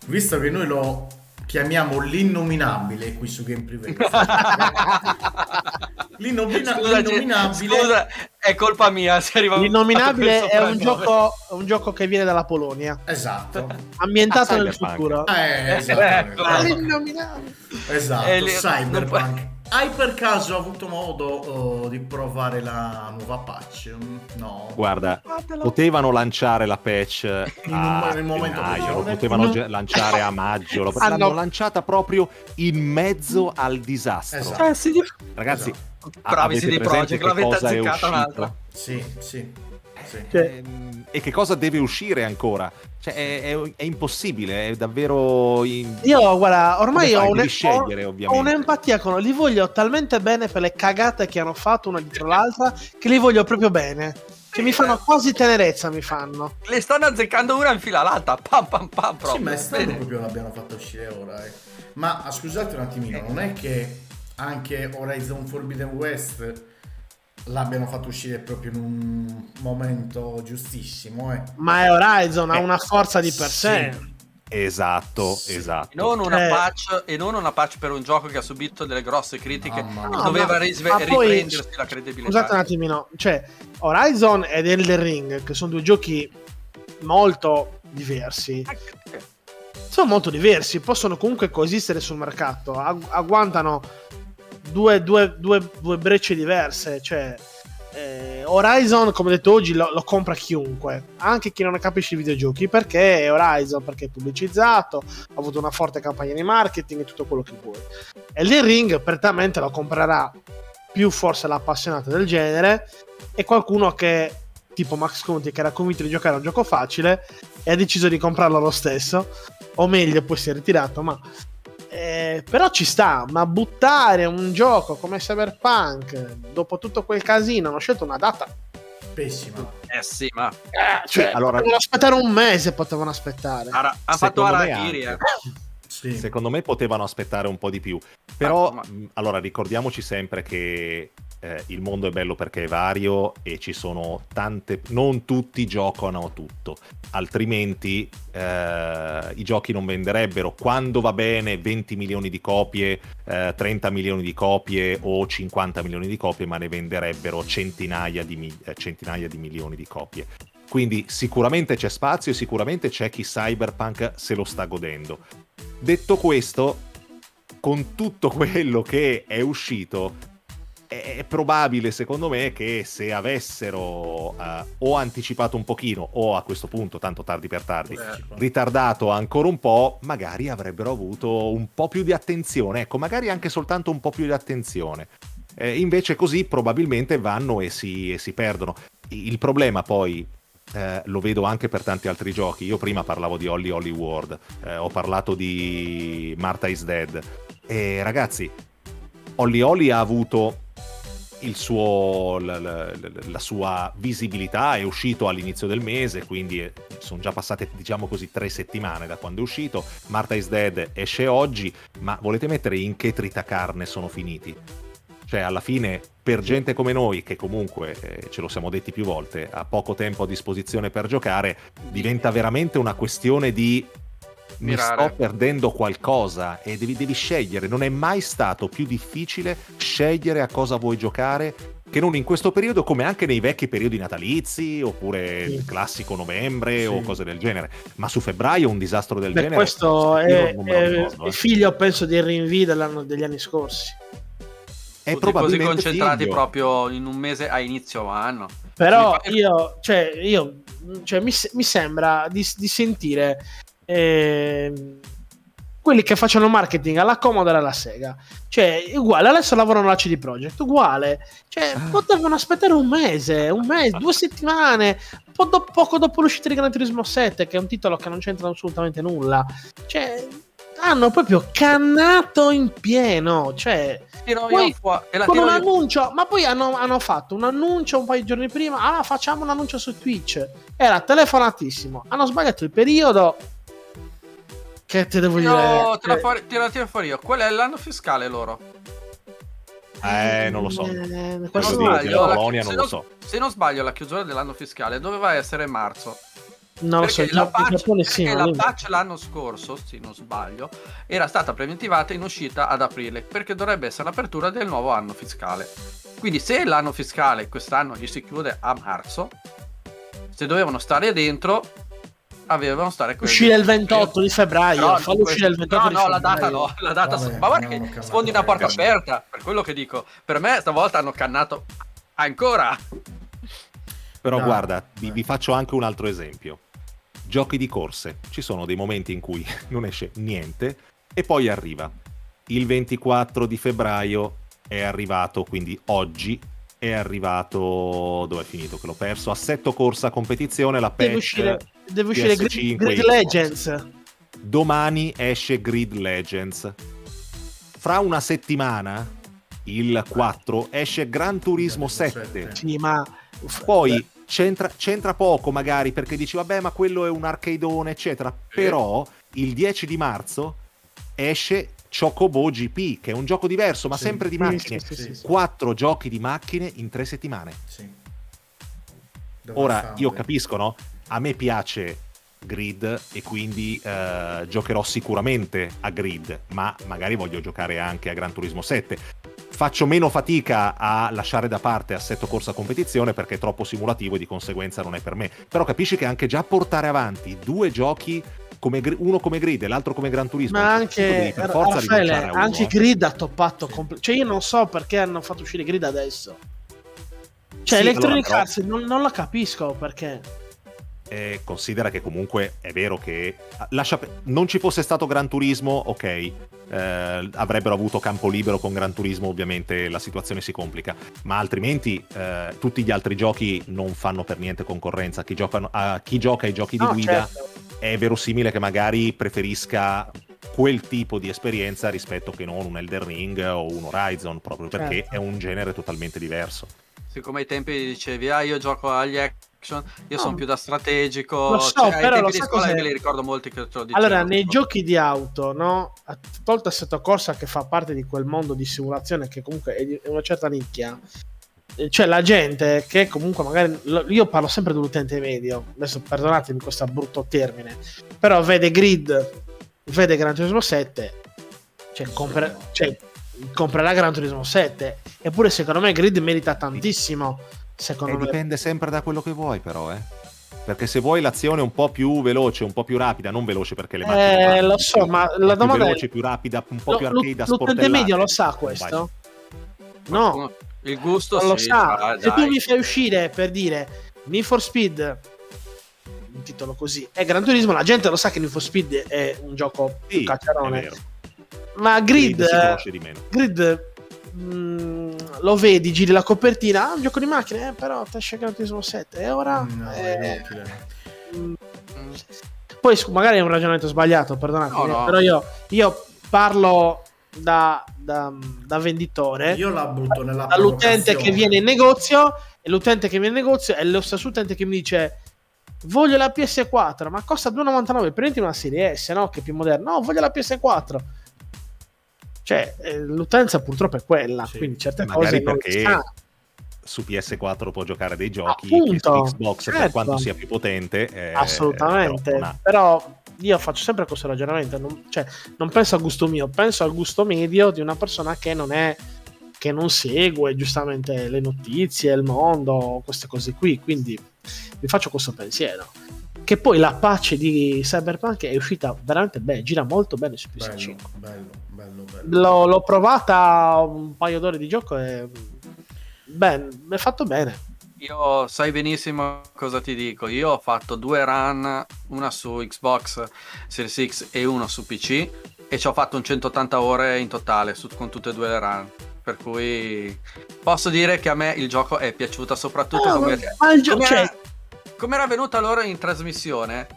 visto che noi lo chiamiamo l'innominabile qui su Game Privé. L'innominabile. Scusa, è colpa mia. L'innominabile è un gioco che viene dalla Polonia. Esatto. Ambientato nel futuro. L'innominabile. Esatto, Cyberpunk. Hai per caso avuto modo di provare la nuova patch? No. Guarda, potevano lanciare la patch nel momento gennaio, lanciare a maggio, l'hanno lanciata proprio in mezzo al disastro. Esatto. Ragazzi, bravi, avete presente che cosa è uscito? Sì. E che cosa deve uscire ancora? Cioè, è impossibile, è davvero. Io, guarda, ormai ho un'empatia con loro. Li voglio talmente bene per le cagate che hanno fatto una dietro l'altra, che li voglio proprio bene. Che mi fanno quasi tenerezza, mi fanno. Le stanno azzeccando una in fila l'alta. Pam pam pam. Proprio. Sì, ma è strano proprio l'abbiano fatto uscire ora. Ma scusate un attimino, non è che anche Horizon Forbidden West l'abbiano fatto uscire proprio in un momento giustissimo, ma è Horizon, ha una forza di per sé. Esatto. E non una patch per un gioco che ha subito delle grosse critiche, doveva riprendersi la credibilità. Scusate un attimino, cioè Horizon ed Elden Ring, che sono due giochi molto diversi, possono comunque coesistere sul mercato, agguantano due brecce diverse, cioè Horizon, come detto oggi, lo compra chiunque, anche chi non capisce i videogiochi, perché è Horizon, perché è pubblicizzato, ha avuto una forte campagna di marketing e tutto quello che vuoi. Elden Ring prettamente lo comprerà più forse l'appassionato del genere e qualcuno che, tipo Max Conti, che era convinto di giocare a un gioco facile e ha deciso di comprarlo lo stesso, o meglio poi si è ritirato, ma però ci sta. Ma buttare un gioco come Cyberpunk dopo tutto quel casino, hanno scelto una data pessima. Sì, ma cioè, allora, potevano aspettare un mese, potevano aspettare, ha fatto Arachiri, sì. Secondo me potevano aspettare un po' di più, però allora ricordiamoci sempre che il mondo è bello perché è vario e ci sono tante, non tutti giocano tutto, altrimenti i giochi non venderebbero. Quando va bene 20 milioni di copie, 30 milioni di copie o 50 milioni di copie, ma ne venderebbero centinaia di milioni di copie. Quindi sicuramente c'è spazio e sicuramente c'è chi Cyberpunk se lo sta godendo. Detto questo, con tutto quello che è uscito, è probabile secondo me che se avessero o anticipato un pochino o, a questo punto, tanto tardi per tardi, ritardato ancora un po', magari avrebbero avuto un po' più di attenzione, ecco, magari anche soltanto un po' più di attenzione. Invece così probabilmente vanno e si perdono. Il problema poi lo vedo anche per tanti altri giochi. Io prima parlavo di OlliOlli World, ho parlato di Martha is Dead, e ragazzi, OlliOlli ha avuto la sua visibilità, è uscito all'inizio del mese, quindi sono già passate, diciamo così, 3 settimane da quando è uscito. Martha is Dead esce oggi, ma volete mettere in che tritacarne sono finiti? Cioè, alla fine, per gente come noi, che comunque, ce lo siamo detti più volte, ha poco tempo a disposizione per giocare, diventa veramente una questione di mi sto perdendo qualcosa, e devi scegliere. Non è mai stato più difficile scegliere a cosa vuoi giocare che non in questo periodo, come anche nei vecchi periodi natalizi, oppure il classico novembre, o cose del genere. Ma su febbraio un disastro del genere, questo è figlio, penso, dei rinvii degli anni scorsi. È probabilmente così concentrati proprio in un mese a inizio anno. Però mi sembra di sentire quelli che facciano marketing alla comoda e alla sega, cioè uguale. Adesso lavorano alla CD Projekt uguale, cioè potevano aspettare un mese, 2 settimane, poco dopo l'uscita di Gran Turismo 7, che è un titolo che non c'entra assolutamente nulla. Cioè hanno proprio cannato in pieno, cioè poi, con un annuncio, ma poi hanno fatto un annuncio un paio di giorni prima. Facciamo un annuncio su Twitch, era telefonatissimo, hanno sbagliato il periodo. Che te devo dire? No, tira fuori io. Qual è l'anno fiscale loro? Non lo so. Se non sbaglio, la chiusura dell'anno fiscale doveva essere marzo. Non lo so. La patch l'anno scorso, se non sbaglio, era stata preventivata in uscita ad aprile, perché dovrebbe essere l'apertura del nuovo anno fiscale. Quindi se l'anno fiscale quest'anno gli si chiude a marzo, se dovevano stare dentro, avevano stare uscire il 28 di febbraio, fallo uscire il 28 di febbraio. La data ma guarda che sfondi una porta aperta, per quello che dico. Per me stavolta hanno cannato ancora. Però guarda, vi faccio anche un altro esempio. Giochi di corse, ci sono dei momenti in cui non esce niente e poi arriva. Il 24 di febbraio è arrivato, quindi oggi è arrivato, dove è finito che l'ho perso, Assetto Corsa Competizione, la patch. Deve uscire Grid Legends. Domani esce Grid Legends. Fra una settimana, il 4, esce Gran Turismo 7. Sì, ma poi c'entra poco, magari, perché dici vabbè, ma quello è un arcadeone, eccetera. Però il 10 di marzo esce Chocobo GP, che è un gioco diverso, ma sempre di macchine. 4 giochi di macchine in 3 settimane. Ora, io capisco, no? A me piace Grid e quindi giocherò sicuramente a Grid, ma magari voglio giocare anche a Gran Turismo 7. Faccio meno fatica a lasciare da parte Assetto Corsa Competizione perché è troppo simulativo e di conseguenza non è per me. Però capisci che anche già portare avanti 2 giochi uno come Grid e l'altro come Gran Turismo, ma anche per forza Raffaele, anche Grid ha toppato cioè io non so perché hanno fatto uscire Grid adesso, cioè sì, Electronic Arts allora, non la capisco perché. Considera che comunque è vero che non ci fosse stato Gran Turismo, ok, avrebbero avuto campo libero con Gran Turismo, ovviamente la situazione si complica, ma altrimenti tutti gli altri giochi non fanno per niente concorrenza. Chi gioca ai giochi di guida, certo, è verosimile che magari preferisca quel tipo di esperienza rispetto che non un Elden Ring o un Horizon, proprio perché, certo, è un genere totalmente diverso. Siccome ai tempi dicevi io gioco agli action, io sono più da strategico, lo so, cioè, però ai tempi di scuola me li ricordo molti che te lo dicevo. Allora nei giochi di auto, no, tolta Assetto Corsa che fa parte di quel mondo di simulazione che comunque è una certa nicchia, cioè la gente che comunque magari, io parlo sempre dell'utente medio, adesso perdonatemi questo brutto termine, però vede Grid, vede Gran Turismo 7, cioè comprerà Gran Turismo 7, eppure secondo me Grid merita tantissimo, secondo me. Dipende sempre da quello che vuoi però, perché se vuoi l'azione un po' più veloce, un po' più rapida, non veloce perché le macchine lo so, più, ma la domanda veloce, è più rapida, un po' più arcade, l'utente medio lo sa questo? No, il gusto non lo sa. Se tu mi fai uscire, per dire, Need for Speed, un titolo così, è Gran Turismo, la gente lo sa che Need for Speed è un gioco più cacciarone, è vero. Ma Grid lo vedi, giri la copertina, un gioco di macchine, però esce Gran Turismo 7 e ora poi magari è un ragionamento sbagliato, perdonatemi, no. Però io parlo da venditore, io la butto nella dall'utente che viene in negozio, e l'utente che viene in negozio è lo stesso utente che mi dice voglio la PS4, ma costa 2,99, prendi una serie S, no, che è più moderna, no, voglio la PS4. Cioè, l'utenza purtroppo è quella, sì, quindi certe magari cose perché su PS4 può giocare dei giochi, che su Xbox, certo, per quanto sia più potente, assolutamente. Però io faccio sempre questo ragionamento, non penso al gusto mio, penso al gusto medio di una persona che non segue giustamente le notizie, il mondo, queste cose qui, quindi vi faccio questo pensiero. Che poi la patch di Cyberpunk è uscita veramente bene, gira molto bene su PS5. Bello. L'ho provata un paio d'ore di gioco e mi è fatto bene. Io sai benissimo cosa ti dico, io ho fatto 2 run, una su Xbox Series X e una su PC, e ci ho fatto un 180 ore in totale con tutte e due le run. Per cui posso dire che a me il gioco è piaciuto, soprattutto come era venuto allora in trasmissione,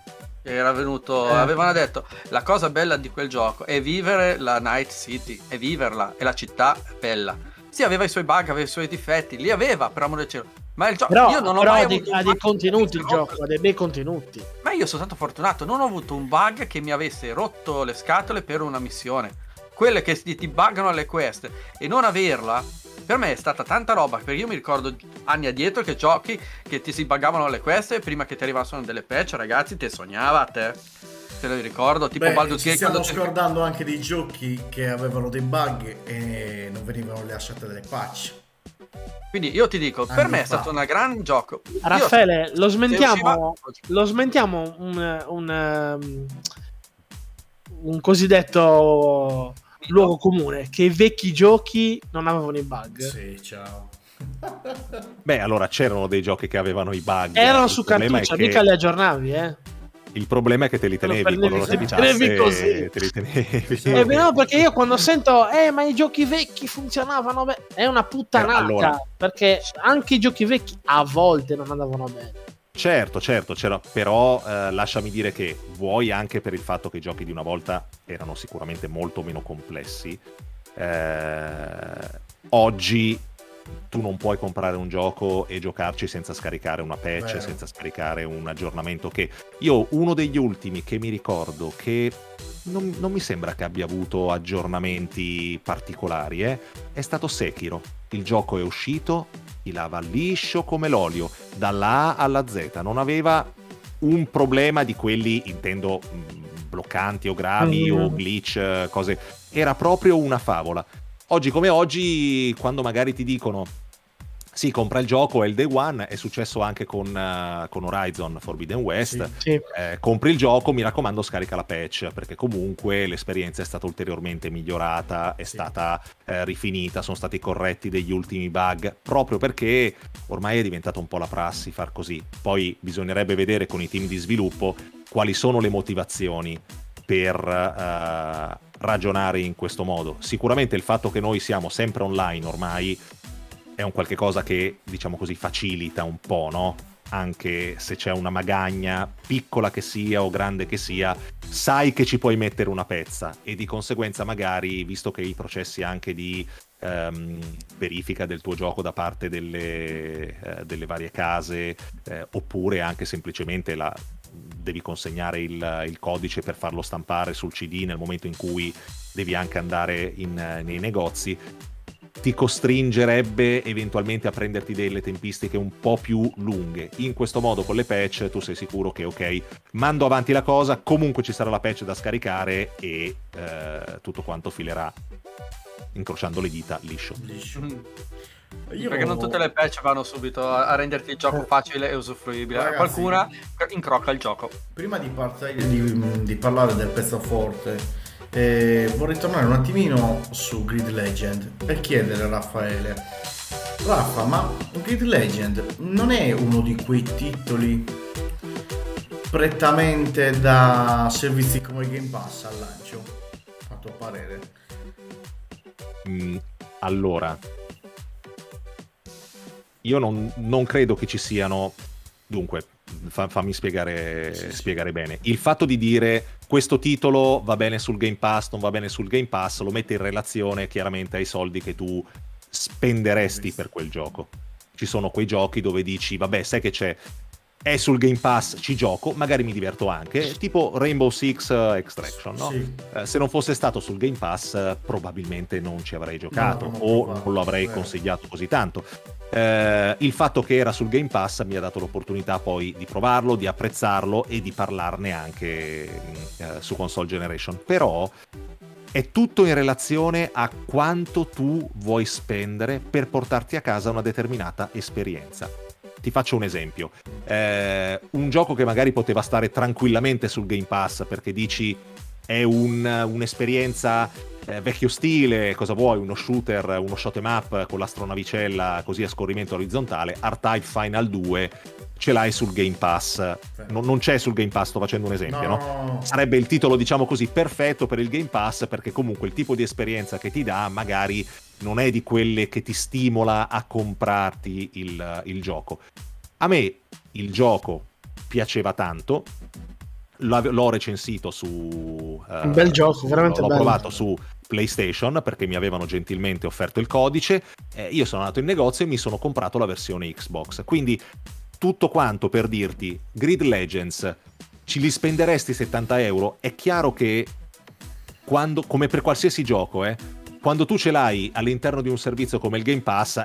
avevano detto la cosa bella di quel gioco è vivere la Night City, è viverla, è la città bella. Sì, aveva i suoi bug, aveva i suoi difetti, li aveva per amore del cielo, ma il gioco ha dei contenuti, il gioco ha dei bei contenuti, ma io sono stato fortunato, non ho avuto un bug che mi avesse rotto le scatole per una missione, quelle che ti buggano alle quest, e non averla per me è stata tanta roba, perché io mi ricordo anni addietro che giochi che ti si buggavano alle quest e prima che ti arrivassero delle patch, ragazzi, te sognava a te, te lo ricordo, tipo Baldur's Gate. Stiamo scordando anche dei giochi che avevano dei bug e non venivano lasciate delle patch. Quindi io ti dico, per me è stato un gran gioco. Raffaele, lo smentiamo un cosiddetto luogo comune, che i vecchi giochi non avevano i bug. Sì, ciao. Beh, allora c'erano dei giochi che avevano i bug, erano su cartuccia, mica li aggiornavi, il problema è che te li tenevi, te li tenevi così. No, perché io quando sento ma i giochi vecchi funzionavano bene, è una puttanata, allora, perché anche i giochi vecchi a volte non andavano bene. Certo, però lasciami dire che vuoi anche per il fatto che i giochi di una volta erano sicuramente molto meno complessi. Oggi tu non puoi comprare un gioco e giocarci senza scaricare una patch, senza scaricare un aggiornamento. Che io, uno degli ultimi che mi ricordo che non mi sembra che abbia avuto aggiornamenti particolari, è stato Sekiro. Il gioco è uscito, ti lava liscio come l'olio, dalla A alla Z, non aveva un problema di quelli, intendo, bloccanti o gravi o glitch, cose, era proprio una favola. Oggi come oggi, quando magari ti dicono si compra il gioco, è il day one, è successo anche con Horizon Forbidden West, sì. Compri il gioco, mi raccomando scarica la patch, perché comunque l'esperienza è stata ulteriormente migliorata, è stata rifinita, sono stati corretti degli ultimi bug, proprio perché ormai è diventata un po' la prassi far così. Poi bisognerebbe vedere con i team di sviluppo quali sono le motivazioni per ragionare in questo modo. Sicuramente il fatto che noi siamo sempre online ormai è un qualche cosa che, diciamo così, facilita un po', no? Anche se c'è una magagna, piccola che sia o grande che sia, sai che ci puoi mettere una pezza, e di conseguenza magari, visto che i processi anche di verifica del tuo gioco da parte delle varie case, oppure anche semplicemente devi consegnare il codice per farlo stampare sul CD nel momento in cui devi anche andare nei negozi, ti costringerebbe eventualmente a prenderti delle tempistiche un po' più lunghe. In questo modo con le patch tu sei sicuro che ok, mando avanti la cosa, comunque ci sarà la patch da scaricare e tutto quanto filerà, incrociando le dita, liscio. Perché non tutte le patch vanno subito a renderti il gioco facile e usufruibile. Ragazzi, qualcuna incrocca il gioco. Prima di parlare del pezzo forte, vorrei tornare un attimino su Grid Legend per chiedere a Raffa, ma Grid Legend non è uno di quei titoli prettamente da servizi come Game Pass al lancio, a tuo parere? Allora, io non credo che ci siano... Dunque, fammi spiegare bene. Il fatto di dire questo titolo va bene sul Game Pass, non va bene sul Game Pass, lo mette in relazione chiaramente ai soldi che tu spenderesti per quel gioco. Ci sono quei giochi dove dici, vabbè, sai che c'è, è sul Game Pass, ci gioco, magari mi diverto anche, tipo Rainbow Six Extraction, no? Sì. Se non fosse stato sul Game Pass probabilmente non ci avrei giocato, non lo avrei consigliato così tanto. Il fatto che era sul Game Pass mi ha dato l'opportunità poi di provarlo, di apprezzarlo e di parlarne anche su Console Generation. Però è tutto in relazione a quanto tu vuoi spendere per portarti a casa una determinata esperienza. Ti faccio un esempio, un gioco che magari poteva stare tranquillamente sul Game Pass perché dici è un'esperienza vecchio stile, cosa vuoi, uno shooter, uno shot 'em up con l'astronavicella così a scorrimento orizzontale, R-Type Final 2, ce l'hai sul Game Pass, non c'è sul Game Pass, sto facendo un esempio, no? Sarebbe il titolo, diciamo così, perfetto per il Game Pass, perché comunque il tipo di esperienza che ti dà magari non è di quelle che ti stimola a comprarti il gioco. A me il gioco piaceva tanto, l'ho recensito su un bel gioco, veramente l'ho bello. Provato su PlayStation perché mi avevano gentilmente offerto il codice, io sono andato in negozio e mi sono comprato la versione Xbox. Quindi tutto quanto per dirti, Grid Legends ci li spenderesti €70? È chiaro che quando, come per qualsiasi gioco, quando tu ce l'hai all'interno di un servizio come il Game Pass,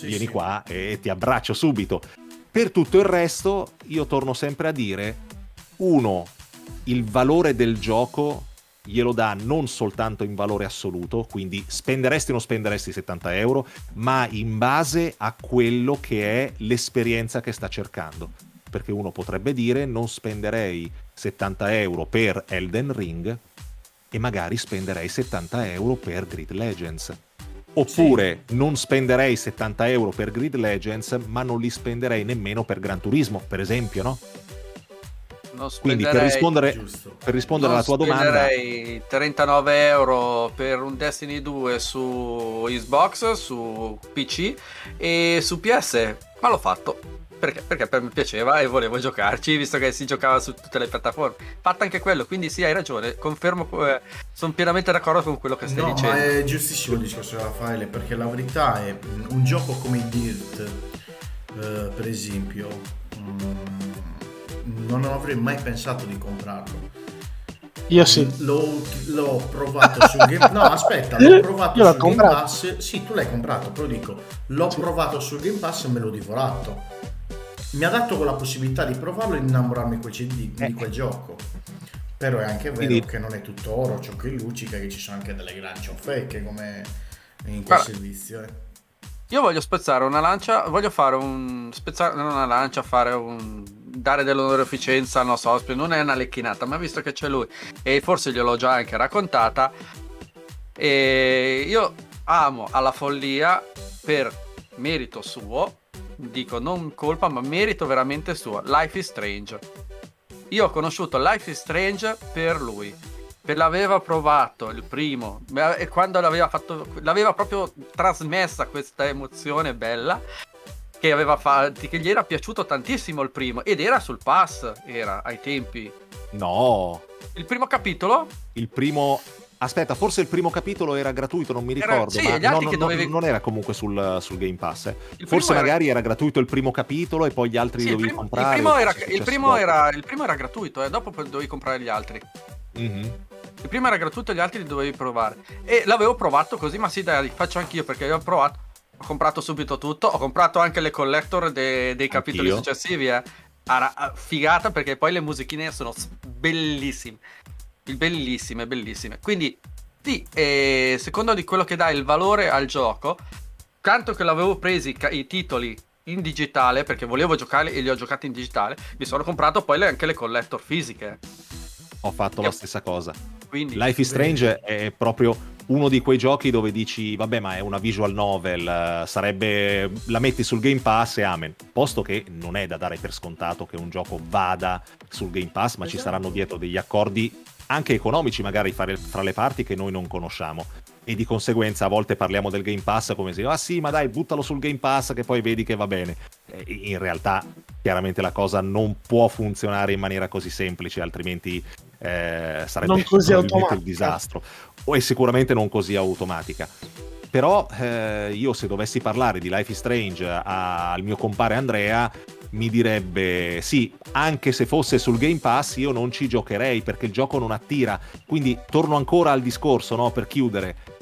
vieni qua e ti abbraccio subito. Per tutto il resto io torno sempre a dire, uno, il valore del gioco glielo dà non soltanto in valore assoluto, quindi spenderesti o non spenderesti €70, ma in base a quello che è l'esperienza che sta cercando. Perché uno potrebbe dire, non spenderei €70 per Elden Ring, e magari spenderei €70 per Grid Legends, oppure non spenderei €70 per Grid Legends ma non li spenderei nemmeno per Gran Turismo, per esempio, no? Quindi per rispondere alla tua domanda, spenderei €39 per un Destiny 2 su Xbox, su PC e su PS, ma l'ho fatto perché mi piaceva e volevo giocarci, visto che si giocava su tutte le piattaforme. Fatta anche quello, quindi sì, hai ragione, confermo, sono pienamente d'accordo con quello che stai dicendo. No, è giustissimo il discorso di Raffaele, perché la verità è, un gioco come Dirt, per esempio, non avrei mai pensato di comprarlo. Io sì, l'ho provato su Game... No, aspetta, l'ho provato su Game Pass. Sì, tu l'hai comprato, però dico, l'ho provato su Game Pass e me l'ho divorato. Mi ha dato quella possibilità di provarlo e innamorarmi di quel gioco. Però è anche vero che non è tutto oro ciò che luccica, che ci sono anche delle gran ciofecche come in quel servizio. Io voglio spezzare una lancia, voglio fare un... spezzare non una lancia, fare un... dare dell'onorificenza al nostro ospite. Non è una lecchinata, ma visto che c'è lui e forse gliel'ho già anche raccontata, e io amo alla follia per merito suo, dico non colpa ma merito veramente suo, Life is Strange. Io ho conosciuto Life is Strange per lui, perché l'aveva provato il primo e quando l'aveva fatto, l'aveva proprio trasmessa questa emozione bella che aveva fatto, che gli era piaciuto tantissimo il primo, ed era sul pass, era ai tempi. No, il primo capitolo, il primo, aspetta, forse il primo capitolo era gratuito, non mi ricordo, sì, ma no, no, dovevi... non era comunque sul Game Pass, forse era... magari era gratuito il primo capitolo e poi gli altri sì, dovevi comprare. Il primo era gratuito e dopo dovevi comprare gli altri. Mm-hmm. Il primo era gratuito e gli altri li dovevi provare, e l'avevo provato così, ma sì dai, faccio anch'io, perché avevo provato, ho comprato subito tutto, ho comprato anche le collector dei capitoli successivi, era figata, perché poi le musichine sono bellissime. Bellissime. Quindi sì, secondo di quello che dà il valore al gioco, tanto che l'avevo presi i titoli in digitale perché volevo giocarli e li ho giocati in digitale, mi sono comprato poi anche le collector fisiche. Ho fatto la stessa cosa. Quindi, Life is Strange è proprio uno di quei giochi dove dici vabbè, ma è una visual novel, sarebbe, la metti sul Game Pass e amen, posto che non è da dare per scontato che un gioco vada sul Game Pass, ma ci saranno dietro degli accordi anche economici magari fra le parti che noi non conosciamo, e di conseguenza a volte parliamo del Game Pass come se, ah sì, ma dai, buttalo sul Game Pass che poi vedi che va bene. In realtà chiaramente la cosa non può funzionare in maniera così semplice, altrimenti sarebbe un disastro, o è sicuramente non così automatica. Però io, se dovessi parlare di Life is Strange al mio compare Andrea, mi direbbe sì, anche se fosse sul Game Pass io non ci giocherei perché il gioco non attira. Quindi torno ancora al discorso, no, per chiudere,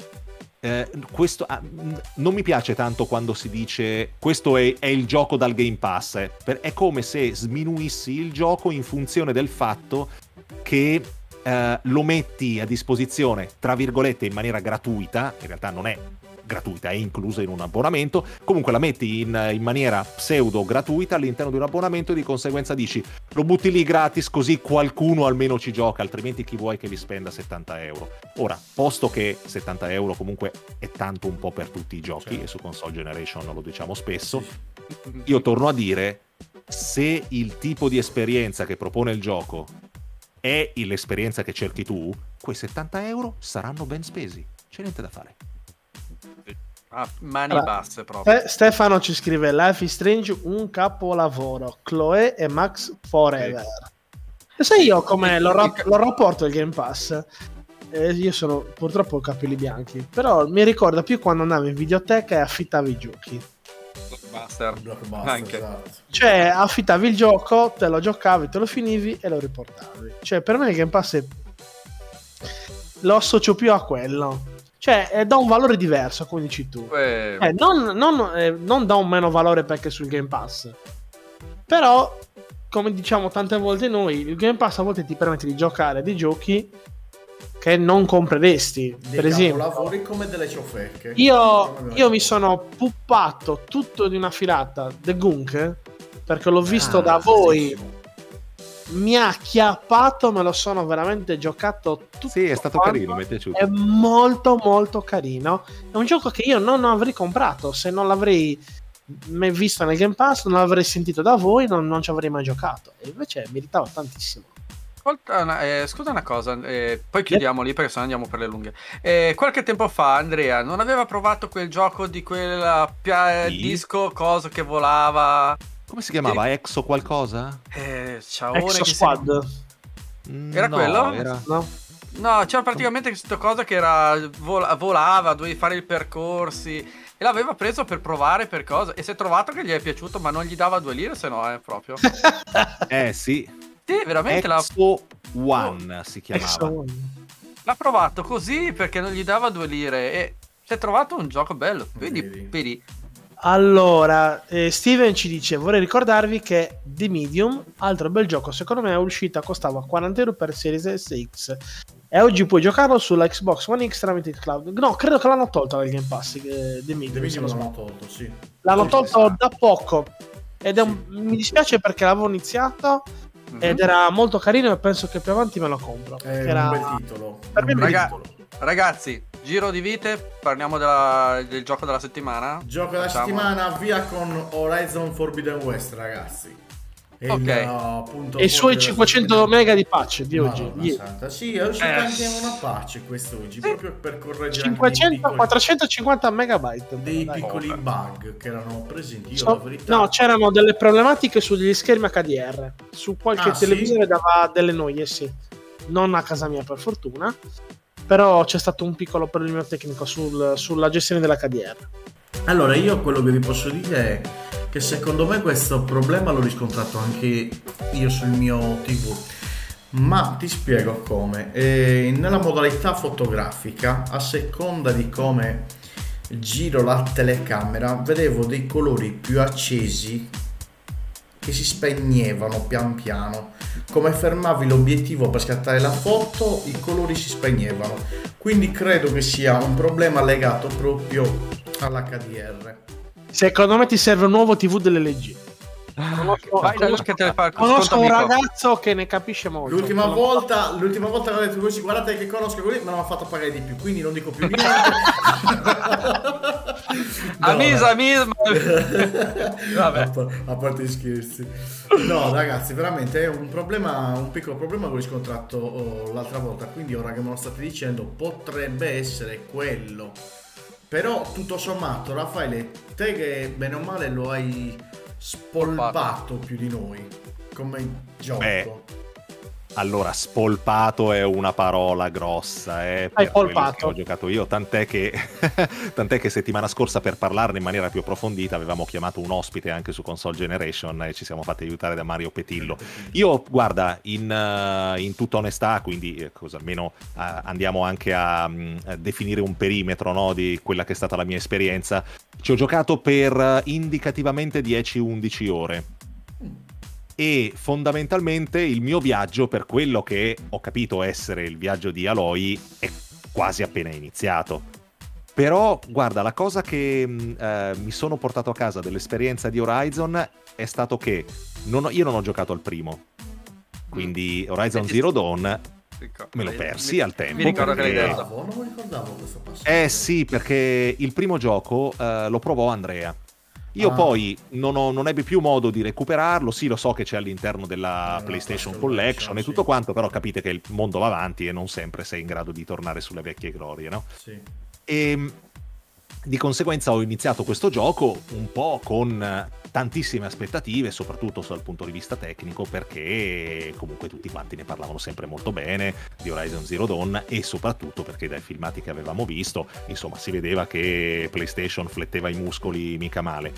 questo non mi piace tanto quando si dice questo è il gioco dal Game Pass, è come se sminuissi il gioco in funzione del fatto che lo metti a disposizione tra virgolette in maniera gratuita. In realtà non è gratuita, è inclusa in un abbonamento, comunque la metti in maniera pseudo gratuita all'interno di un abbonamento, e di conseguenza dici lo butti lì gratis così qualcuno almeno ci gioca, altrimenti chi vuoi che vi spenda 70 euro. Ora, posto che 70 euro comunque è tanto un po' per tutti i giochi, certo, e su Console Generation lo diciamo spesso, io torno a dire, se il tipo di esperienza che propone il gioco è l'esperienza che cerchi tu, quei 70 euro saranno ben spesi, c'è niente da fare. Mani basse proprio. Stefano ci scrive: Life is Strange un capolavoro, Chloe e Max forever. E sai io come lo rapporto il Game Pass? Io sono purtroppo capelli bianchi, però mi ricorda più quando andavo in videoteca e affittavi i giochi. Blockbuster anche. Esatto. Cioè affittavi il gioco, te lo giocavi, te lo finivi e lo riportavi. Cioè per me il Game Pass lo associo più a quello. Cioè dà un valore diverso, come dici tu, non dà un meno valore perché sul Game Pass, però come diciamo tante volte noi, il Game Pass a volte ti permette di giocare dei giochi che non compreresti, per esempio lavori come delle ciofecche. Io mi sono puppato tutto di una filata The Gunk perché l'ho visto da voi, mi ha acchiappato, me lo sono veramente giocato tutto. Sì, è stato carino, mi è piaciuto. È molto molto carino, è un gioco che io non avrei comprato se non l'avrei mai visto nel Game Pass, non l'avrei sentito da voi, non ci avrei mai giocato, e invece meritava tantissimo. Scusa una cosa, poi chiudiamo lì perché sennò andiamo per le lunghe. Qualche tempo fa Andrea non aveva provato quel gioco di quel disco coso che volava, come si chiamava? Exo qualcosa? Exo Squad. Era quello? No, c'era praticamente questa cosa che era volava, dovevi fare i percorsi, e l'aveva preso per provare per cosa, e si è trovato che gli è piaciuto, ma non gli dava 2 lire, se no proprio. Sì. Sì, veramente Exo One si chiamava. L'ha provato così perché non gli dava 2 lire e si è trovato un gioco bello, quindi vedi. Allora, Steven ci dice: vorrei ricordarvi che The Medium, altro bel gioco secondo me, è uscita, costava 40 euro per Series SX, E oggi puoi giocarlo sulla Xbox One X tramite il cloud. No, credo che l'hanno tolta dal Game Pass. The Medium l'hanno tolto, sì. L'hanno tolto da poco. Ed è un... sì. Mi dispiace perché l'avevo iniziato. Mm-hmm. Ed era molto carino e penso che più avanti me lo compro. Era un bel titolo. Per me Ragazzi, giro di vite, parliamo del gioco della settimana. Gioco della settimana, via con Horizon Forbidden West, ragazzi. E i suoi 500 mega di patch di oggi. Sì, è uscita anche una patch quest'oggi, proprio per correggere 450 megabyte dei piccoli bug che erano presenti. No, c'erano delle problematiche sugli schermi HDR. Su qualche televisore dava delle noie, sì. Non a casa mia, per fortuna. Però c'è stato un piccolo problema tecnico sulla gestione dell'HDR. Allora, io quello che vi posso dire è che secondo me questo problema l'ho riscontrato anche io sul mio TV, ma ti spiego come. Nella modalità fotografica, a seconda di come giro la telecamera, vedevo dei colori più accesi che si spegnevano pian piano. Come fermavi l'obiettivo per scattare la foto, i colori si spegnevano, quindi credo che sia un problema legato proprio all'HDR. Secondo me ti serve un nuovo TV dell'LG. Conosco un ragazzo che ne capisce molto. L'ultima volta che ho detto così, guardate che conosco quelli, me l'hanno fatto pagare di più, quindi non dico più niente. Vabbè. A parte gli scherzi. No, ragazzi, veramente è un problema, un piccolo problema che ho riscontrato l'altra volta, quindi ora che me lo state dicendo potrebbe essere quello. Però tutto sommato, Raffaele, te che bene o male lo hai spolpato più di noi come gioco. Allora, spolpato è una parola grossa, per quello che ho giocato io, tant'è che settimana scorsa, per parlarne in maniera più approfondita, avevamo chiamato un ospite anche su Console Generation e ci siamo fatti aiutare da Mario Petillo. Io, guarda, in tutta onestà, quindi almeno andiamo anche a definire un perimetro, no, di quella che è stata la mia esperienza. Ci ho giocato per indicativamente 10-11 ore. E fondamentalmente il mio viaggio, per quello che ho capito essere il viaggio di Aloy, è quasi appena iniziato. Però, guarda, la cosa che mi sono portato a casa dell'esperienza di Horizon è stato che io non ho giocato al primo. Quindi Horizon Zero Dawn me lo persi al tempo. Mi ricordo perché... che l'hai detto. Non mi ricordavo questo passaggio. Sì, perché il primo gioco lo provò Andrea. Io poi non ebbi più modo di recuperarlo. Sì, lo so che c'è all'interno della PlayStation Collection e tutto quanto, però capite che il mondo va avanti e non sempre sei in grado di tornare sulle vecchie glorie, no? Sì. E di conseguenza ho iniziato questo gioco un po' con tantissime aspettative, soprattutto dal punto di vista tecnico, perché comunque tutti quanti ne parlavano sempre molto bene di Horizon Zero Dawn, e soprattutto perché dai filmati che avevamo visto, insomma, si vedeva che PlayStation fletteva i muscoli mica male.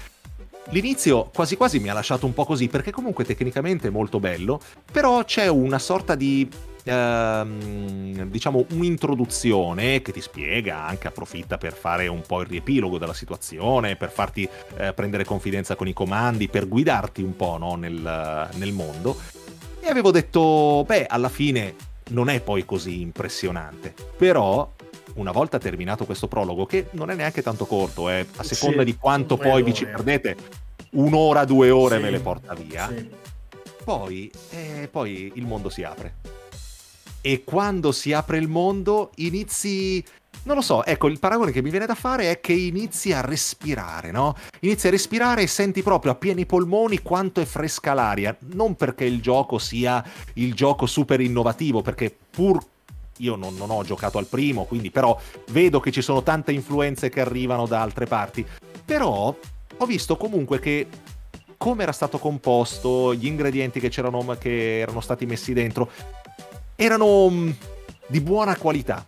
L'inizio quasi quasi mi ha lasciato un po' così, perché comunque tecnicamente è molto bello, però c'è una sorta di diciamo un'introduzione che ti spiega, anche approfitta per fare un po' il riepilogo della situazione, per farti prendere confidenza con i comandi, per guidarti un po', no, nel mondo. E avevo detto, beh, alla fine non è poi così impressionante, però una volta terminato questo prologo, che non è neanche tanto corto, a seconda di quanto poi vi ci perdete, un'ora, 2 ore ve le porta via, poi il mondo si apre. E quando si apre il mondo inizi, non lo so, ecco, il paragone che mi viene da fare è che inizi a respirare, no? Inizi a respirare e senti proprio a pieni polmoni quanto è fresca l'aria. Non perché il gioco sia il gioco super innovativo, perché pur io non ho giocato al primo, quindi però vedo che ci sono tante influenze che arrivano da altre parti. Però ho visto comunque che come era stato composto, gli ingredienti che erano stati messi dentro, erano di buona qualità,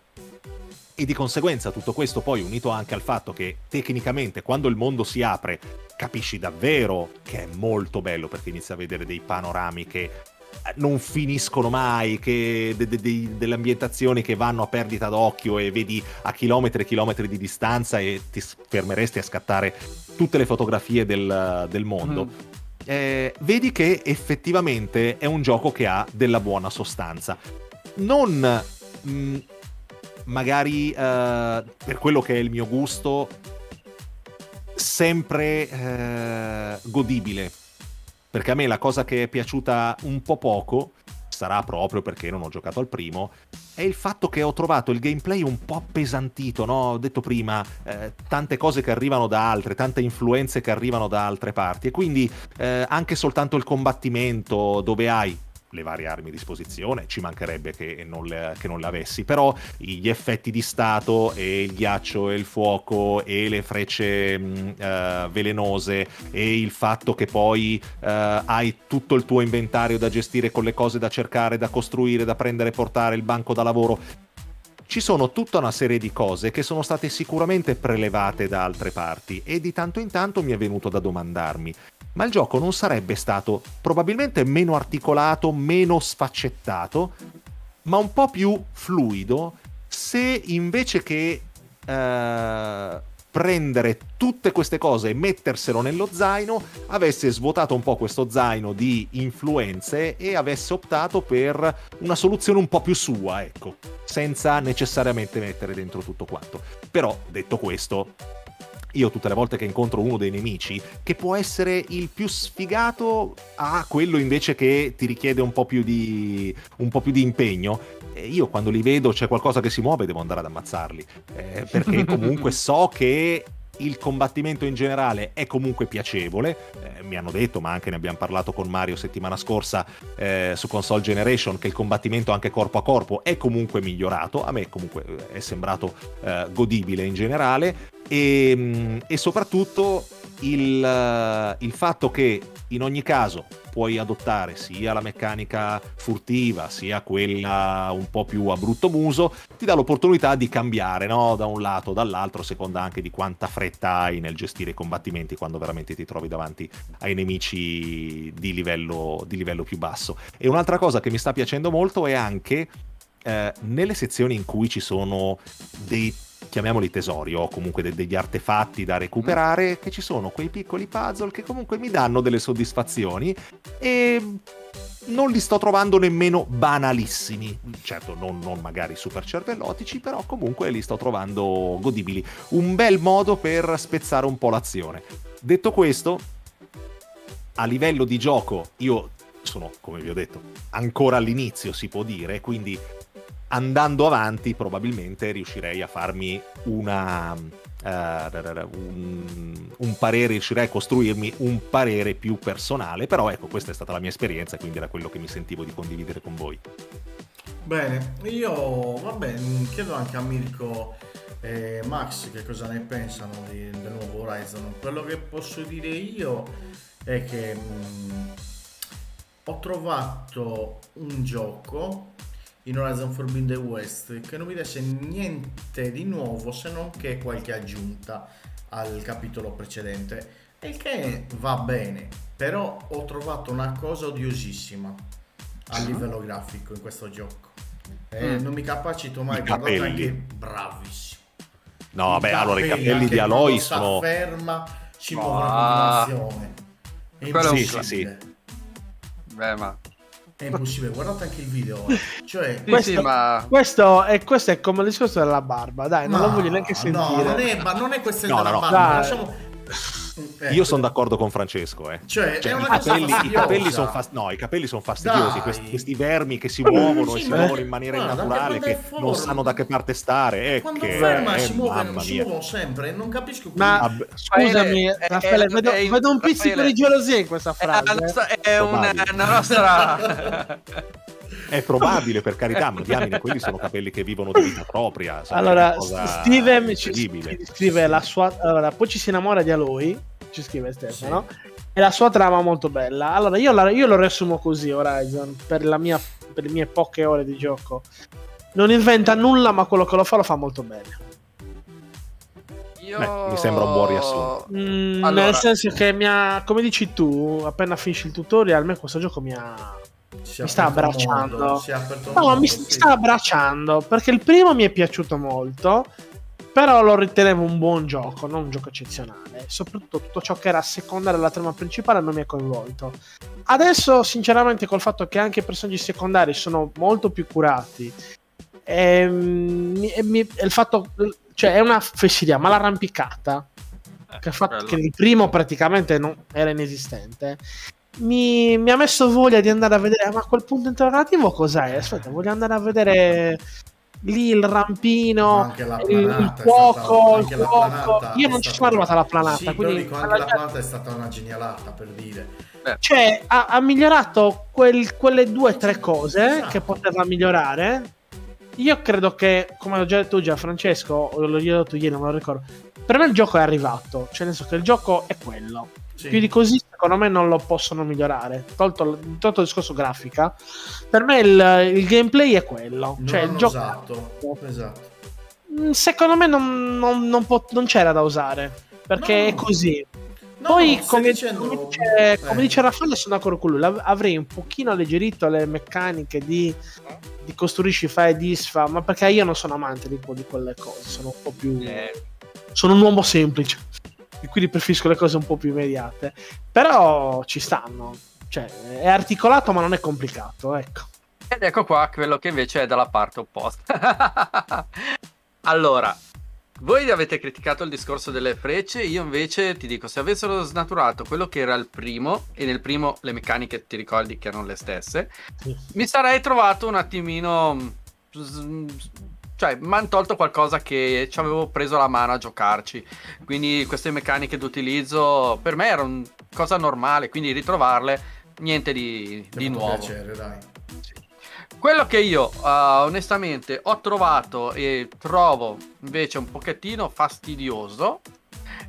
e di conseguenza tutto questo poi unito anche al fatto che tecnicamente quando il mondo si apre capisci davvero che è molto bello, perché inizi a vedere dei panorami che non finiscono mai, che delle ambientazioni che vanno a perdita d'occhio, e vedi a chilometri e chilometri di distanza e ti fermeresti a scattare tutte le fotografie del mondo. Vedi che effettivamente è un gioco che ha della buona sostanza. Non magari per quello che è il mio gusto, sempre godibile, perché a me la cosa che è piaciuta un po' poco, sarà proprio perché non ho giocato al primo, è il fatto che ho trovato il gameplay un po' appesantito, no? Ho detto prima, tante cose che arrivano da altre, tante influenze che arrivano da altre parti, e quindi anche soltanto il combattimento, dove hai le varie armi a disposizione, ci mancherebbe che non le avessi, però gli effetti di stato e il ghiaccio e il fuoco e le frecce velenose e il fatto che poi hai tutto il tuo inventario da gestire con le cose da cercare, da costruire, da prendere e portare, il banco da lavoro, ci sono tutta una serie di cose che sono state sicuramente prelevate da altre parti, e di tanto in tanto mi è venuto da domandarmi: ma il gioco non sarebbe stato probabilmente meno articolato, meno sfaccettato, ma un po' più fluido, se invece che prendere tutte queste cose e metterselo nello zaino, avesse svuotato un po' questo zaino di influenze e avesse optato per una soluzione un po' più sua, ecco, senza necessariamente mettere dentro tutto quanto. Però, detto questo, io tutte le volte che incontro uno dei nemici, che può essere il più sfigato a quello invece che ti richiede un po' più di impegno, io quando li vedo c'è qualcosa che si muove e devo andare ad ammazzarli, perché comunque so che il combattimento in generale è comunque piacevole, mi hanno detto, ma anche ne abbiamo parlato con Mario settimana scorsa su Console Generation, che il combattimento anche corpo a corpo è comunque migliorato, a me comunque è sembrato godibile in generale, e soprattutto il fatto che in ogni caso puoi adottare sia la meccanica furtiva sia quella un po' più a brutto muso, ti dà l'opportunità di cambiare, no? Da un lato o dall'altro, a seconda anche di quanta fretta hai nel gestire i combattimenti quando veramente ti trovi davanti ai nemici di livello più basso. E un'altra cosa che mi sta piacendo molto è anche nelle sezioni in cui ci sono dei, chiamiamoli tesori, o comunque degli artefatti da recuperare, che ci sono quei piccoli puzzle che comunque mi danno delle soddisfazioni e non li sto trovando nemmeno banalissimi, certo non magari super cervellotici, però comunque li sto trovando godibili, un bel modo per spezzare un po' l'azione. Detto questo, a livello di gioco io sono, come vi ho detto, ancora all'inizio, si può dire, quindi andando avanti probabilmente riuscirei a farmi un parere, riuscirei a costruirmi un parere più personale, però ecco, questa è stata la mia esperienza, quindi era quello che mi sentivo di condividere con voi. Bene, io vabbè, chiedo anche a Mirko e Max che cosa ne pensano del nuovo Horizon. Quello che posso dire io è che ho trovato un gioco in Horizon Forbidden West che non mi desse niente di nuovo, se non che qualche aggiunta al capitolo precedente, il che va bene, però ho trovato una cosa odiosissima a livello grafico in questo gioco, non mi capacito mai. Guardate anche, bravissimo, no, beh, allora i capelli di Aloy sono ferma, ci muove la animazione, sì. Beh, ma è impossibile, guardate anche il video, cioè questo è come il discorso della barba, dai, non lo voglio neanche sentire. Non è questo della barba. Lasciamo... io sono d'accordo con Francesco, cioè i capelli sono fastidiosi, questi vermi che si muovono, sì, e si muovono in maniera innaturale, che non sanno da che parte stare, quando che ferma si muovono sempre, non capisco. Ma scusami, Raffaele, vedo un pizzico di gelosia in questa frase, è una nostra è probabile, per carità, ma diamine, quelli sono capelli che vivono di vita propria. Allora, Steven ci scrive la sua... Allora, poi ci si innamora di Aloy, ci scrive Stefano, sì, e la sua trama molto bella. Allora, io lo riassumo così, Horizon, per le mie poche ore di gioco. Non inventa nulla, ma quello che lo fa molto bene. Mi sembra un buon riassunto. Allora, nel senso che come dici tu, appena finisci il tutorial, a me questo gioco mi sta abbracciando, mi sta abbracciando, perché il primo mi è piaciuto molto, però lo ritenevo un buon gioco, non un gioco eccezionale, soprattutto tutto ciò che era secondario alla trama principale non mi ha coinvolto. Adesso sinceramente, col fatto che anche i personaggi secondari sono molto più curati è il fatto, cioè è una fesseria, ma l'arrampicata che ha fatto, che il primo praticamente non era inesistente, mi ha messo voglia di andare a vedere, ma quel punto interrogativo cos'è? Aspetta, voglio andare a vedere lì il rampino, anche la planata, il fuoco, il fuoco. Io non ci sono arrivata alla planata, sì, quindi dico, anche la planata è stata una genialata, per dire, cioè ha migliorato quelle due o tre cose, esatto, che poteva migliorare. Io credo che, come ho già detto tu, già Francesco, o l'ho detto ieri, non me lo ricordo, per me il gioco è arrivato, cioè nel senso che il gioco è quello, sì, più di così secondo me non lo possono migliorare, tolto il discorso grafica, per me il gameplay è quello, non cioè il gioco esatto. Secondo me non c'era da usare, perché no, è così. No, poi come dice Raffaele, sono d'accordo con lui, avrei un pochino alleggerito le meccaniche di costruisci, fai e disfa, ma perché io non sono amante di quelle cose, sono un po' più sono un uomo semplice e quindi preferisco le cose un po' più immediate, però ci stanno, cioè è articolato ma non è complicato, ecco. Ed ecco qua quello che invece è dalla parte opposta. Allora, voi avete criticato il discorso delle frecce, io invece ti dico, se avessero snaturato quello che era il primo, e nel primo le meccaniche ti ricordi che erano le stesse, sì, mi sarei trovato un attimino, cioè mi hanno tolto qualcosa che ci avevo preso la mano a giocarci, quindi queste meccaniche d'utilizzo per me era una cosa normale, quindi ritrovarle, niente di nuovo. Piacere, dai. Quello che io onestamente ho trovato e trovo invece un pochettino fastidioso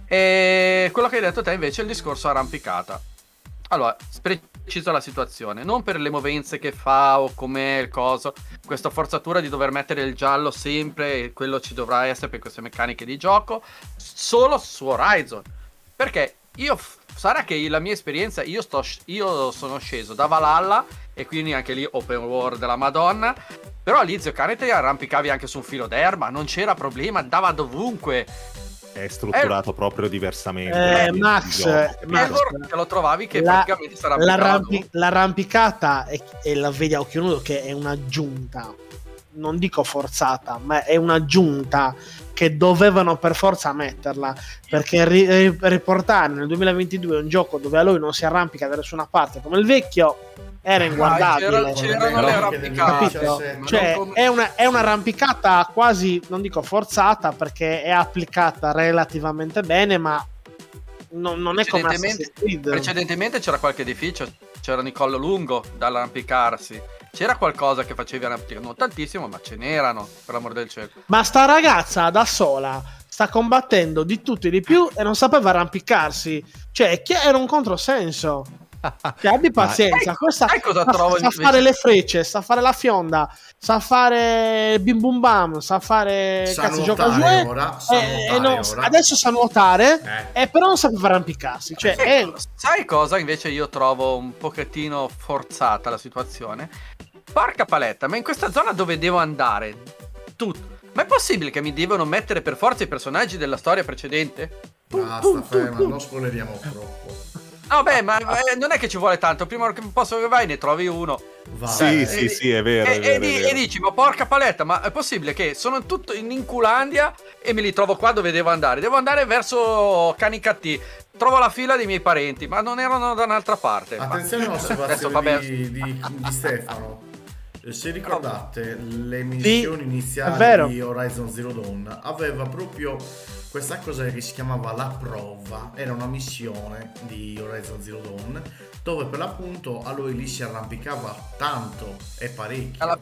è quello che hai detto te invece, il discorso arrampicata. Allora, preciso la situazione, non per le movenze che fa o com'è il coso, questa forzatura di dover mettere il giallo sempre, e quello ci dovrà essere per queste meccaniche di gioco, solo su Horizon, perché io... Sarà che la mia esperienza, io sono sceso da Valhalla e quindi anche lì open world della Madonna, però lì Zio Cane te arrampicavi anche su un filo d'erba, non c'era problema, andava dovunque. È strutturato proprio diversamente. Max, allora te lo trovavi che praticamente sarebbe l'arrampicata e la vedi a occhio nudo che è un'aggiunta, non dico forzata, ma è un'aggiunta che dovevano per forza metterla, perché riportare nel 2022 un gioco dove a lui non si arrampica da nessuna parte come il vecchio era inguardabile. C'erano le arrampicate, cioè, come... è un'arrampicata quasi, non dico forzata perché è applicata relativamente bene, ma non è come Assassin's Creed. Precedentemente c'era qualche edificio, c'era il collo lungo dall'arrampicarsi, c'era qualcosa che facevi arrampicare, non tantissimo, ma ce n'erano, per l'amor del cielo. Ma sta ragazza da sola sta combattendo di tutto e di più e non sapeva arrampicarsi, cioè era un controsenso. Cioè, abbi pazienza, questa sa fare le frecce, sa fare la fionda, sa fare bim bum bam, sa fare cazzo gioco adesso sa nuotare e però non sa più arrampicarsi, cioè, sai cosa invece io trovo un pochettino forzata la situazione? Porca paletta, ma in questa zona dove devo andare? Ma è possibile che mi devono mettere per forza i personaggi della storia precedente? Basta, ferma, non spoileriamo troppo. No, beh, ma non è che ci vuole tanto. Prima che posso che vai ne trovi uno. Sì, sì, è vero. E dici, ma porca paletta, ma è possibile che sono tutto in Inculandia e me li trovo qua dove devo andare? Devo andare verso Canicattì. Trovo la fila dei miei parenti, ma non erano da un'altra parte. Attenzione all'osservazione di Stefano. Se ricordate, le missioni iniziali di Horizon Zero Dawn aveva proprio questa cosa che si chiamava la prova, era una missione di Horizon Zero Dawn dove per l'appunto a lui lì si arrampicava tanto e parecchio.